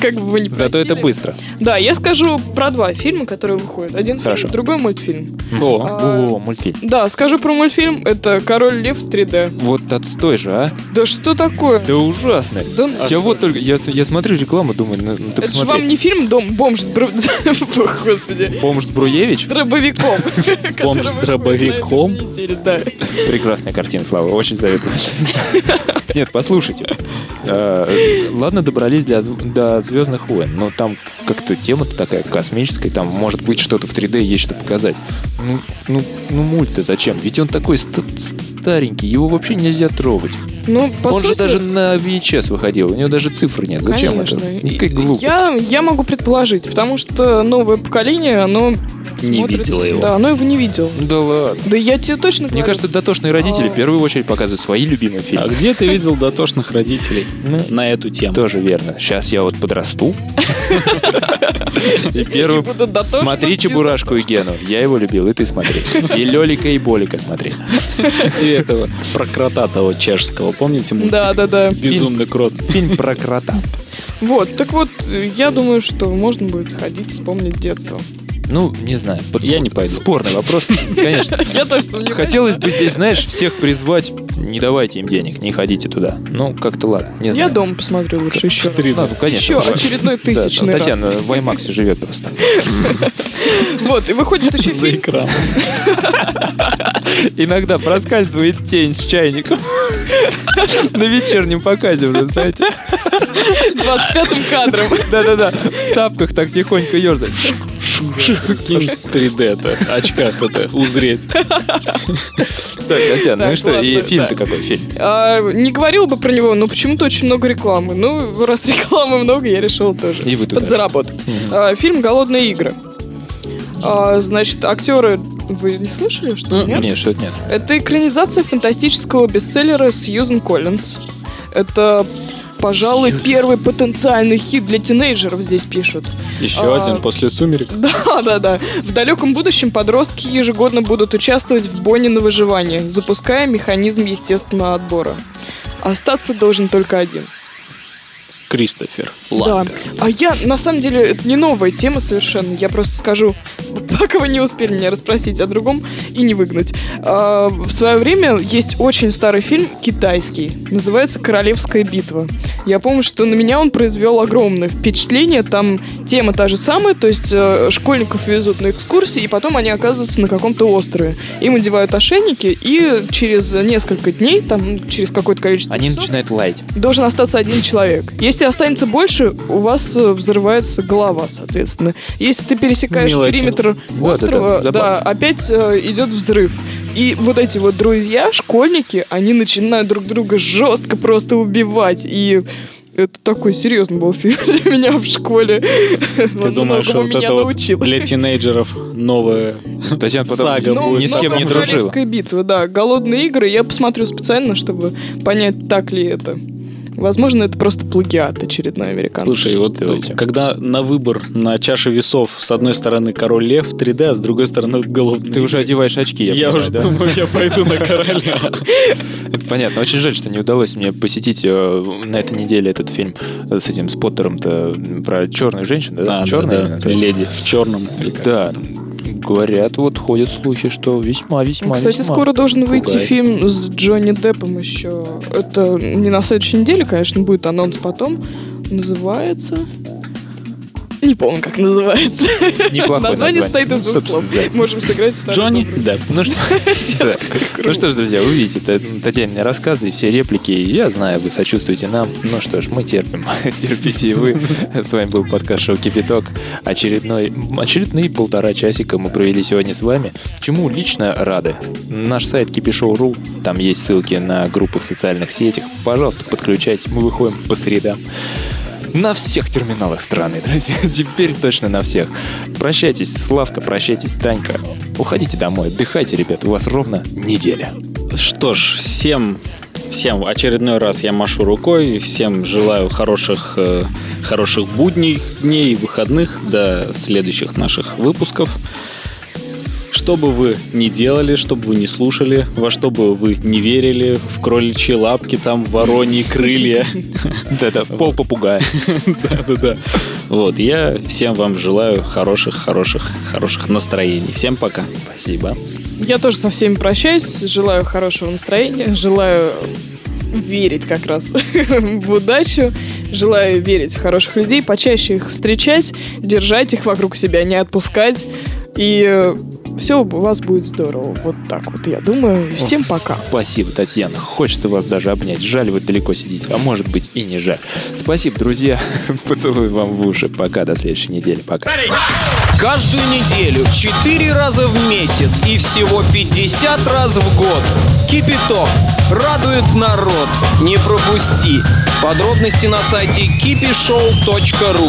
Как бы вы ни просили. Зато это быстро. Да, я скажу про два фильма, которые выходят. Один фильм, другой мультфильм. О, мультфильм. Да, скажу про мультфильм. Это «Король Лев» 3D. Вот отстой же, а? Да что такое? Да ужасно. Я вот только, я смотрю рекламу, думаю, ну ты посмотри. Это же вам не фильм «Бомж с Господи. Бомж с Бруевич? Дробовиком. Бомж с дробовиком? Прекрасная картина, Слава, очень заветую. Нет, послушайте. Ладно, добрались до «Звездных войн», но там как-то тема-то такая космическая, там может быть что-то в 3D, есть что показать. Ну мульт-то зачем? Ведь он такой старенький, его вообще нельзя трогать. Ну, он же даже на VHS выходил, у него даже цифр нет. Зачем это? Какая глупость. Я могу предположить, потому что новое поколение, оно не видело его. Да, оно его не видело. Да ладно. Да я тебе точно говорю. Мне кажется, дотошные родители в первую очередь показывают свои любимые фильмы. А где ты видел дотошных родителей на эту тему? Тоже верно. Сейчас я вот подрасту. И первый... Смотри «Чебурашку» и «Гену». Я его любил, и ты смотри. И «Лёлика» и «Болика» смотри. И этого про крота того чешского. Помните мультик? Да. Безумный крот. Фильм про крота. Вот, так вот, я думаю, что можно будет сходить, вспомнить детство. Ну, не знаю. Я не пойду. Спорный вопрос, конечно. Я тоже сомневаюсь. Хотелось бы здесь, знаешь, всех призвать, не давайте им денег, не ходите туда. Ну, как-то ладно. Я дома посмотрю лучше еще. Еще очередной тысячный раз. Татьяна в IMAX живет просто. Вот, и выходит еще фильм. За экраном. Иногда проскальзывает тень с чайником. На вечернем показе уже, знаете. 25-м кадром. Да-да-да. В тапках так тихонько ерзать. Кинь 3D-то, очках-то, узреть. Так, Татьяна, ну и что, и фильм-то какой фильм? Не говорил бы про него, но почему-то очень много рекламы. Ну, раз рекламы много, я решил тоже подзаработать. Фильм «Голодные игры». Значит, актеры... Вы не слышали, что нет? Нет, что-то нет. Это экранизация фантастического бестселлера Сьюзен Коллинз. Это... Пожалуй, первый потенциальный хит для тинейджеров, здесь пишут. Еще один после «Сумерек». Да. В далеком будущем подростки ежегодно будут участвовать в бойне на выживание, запуская механизм естественного отбора. Остаться должен только один. Кристофер Ламберт. Да. А я, на самом деле, это не новая тема совершенно. Я просто скажу, пока вы не успели меня расспросить о другом и не выгнать. В свое время есть очень старый фильм, китайский. Называется «Королевская битва». Я помню, что на меня он произвел огромное впечатление. Там тема та же самая, то есть школьников везут на экскурсии, и потом они оказываются на каком-то острове. Им одевают ошейники, и через несколько дней, там, через какое-то количество часов, они начинают лаять. Должен остаться один человек. Если останется больше, у вас взрывается голова, соответственно. Если ты пересекаешь периметр острова, да, опять идет взрыв. И вот эти вот друзья, школьники, они начинают друг друга жестко просто убивать. И это такой серьезный был фильм для меня в школе. Ты думаешь, что вот это научил. Вот для тинейджеров новая сага будет? Ни с кем не дружила. Королевская битва, да. «Голодные игры». Я посмотрю специально, чтобы понять, так ли это. Возможно, это просто плагиат очередной американский. Слушай, вот когда на выбор, на чаше весов, с одной стороны «Король Лев» 3D, а с другой стороны «Голодные». Ты уже одеваешь очки, я понимаю, уже да? Думаю, я пойду на «Короля». Это понятно. Очень жаль, что не удалось мне посетить на этой неделе этот фильм с этим Споттером-то про черную женщину. Да, черная леди в черном. Да. Говорят, вот ходят слухи, что весьма. Кстати, скоро должен выйти фильм с Джонни Деппом еще. Это не на следующей неделе, конечно, будет анонс потом. Называется... Не помню, как называется. Название состоит из двух слов. Можем сыграть в Джонни Депп. Ну что ж, друзья, вы видите, Татьяне рассказы, все реплики. Я знаю, вы сочувствуете нам. Ну что ж, мы терпим. Терпите и вы. С вами был подкаст «Шоу Кипяток». Очередные полтора часика мы провели сегодня с вами. Чему лично рады. Наш сайт kipishow.ru. Там есть ссылки на группы в социальных сетях. Пожалуйста, подключайтесь. Мы выходим по средам. На всех терминалах страны, друзья. Теперь точно на всех. Прощайтесь, Славка, прощайтесь, Танька. Уходите домой, отдыхайте, ребят. У вас ровно неделя. Что ж, всем в очередной раз я машу рукой. Всем желаю хороших будней, дней, выходных до следующих наших выпусков. Что бы вы ни делали, что бы вы ни слушали, во что бы вы не верили, в кроличьи лапки, там, вороньи крылья. Да-да, в пол попугая. Да-да-да. Вот, я всем вам желаю хороших настроений. Всем пока. Спасибо. Я тоже со всеми прощаюсь, желаю хорошего настроения, желаю верить как раз в удачу, желаю верить в хороших людей, почаще их встречать, держать их вокруг себя, не отпускать, и все у вас будет здорово. Вот так вот, я думаю. Всем пока. Спасибо, Татьяна. Хочется вас даже обнять. Жаль, вы далеко сидите. А может быть и не жаль. Спасибо, друзья. Поцелую вам в уши. Пока, до следующей недели. Пока. Каждую неделю, 4 раза в месяц и всего 50 раз в год. Кипяток радует народ. Не пропусти. Подробности на сайте kipishow.ru.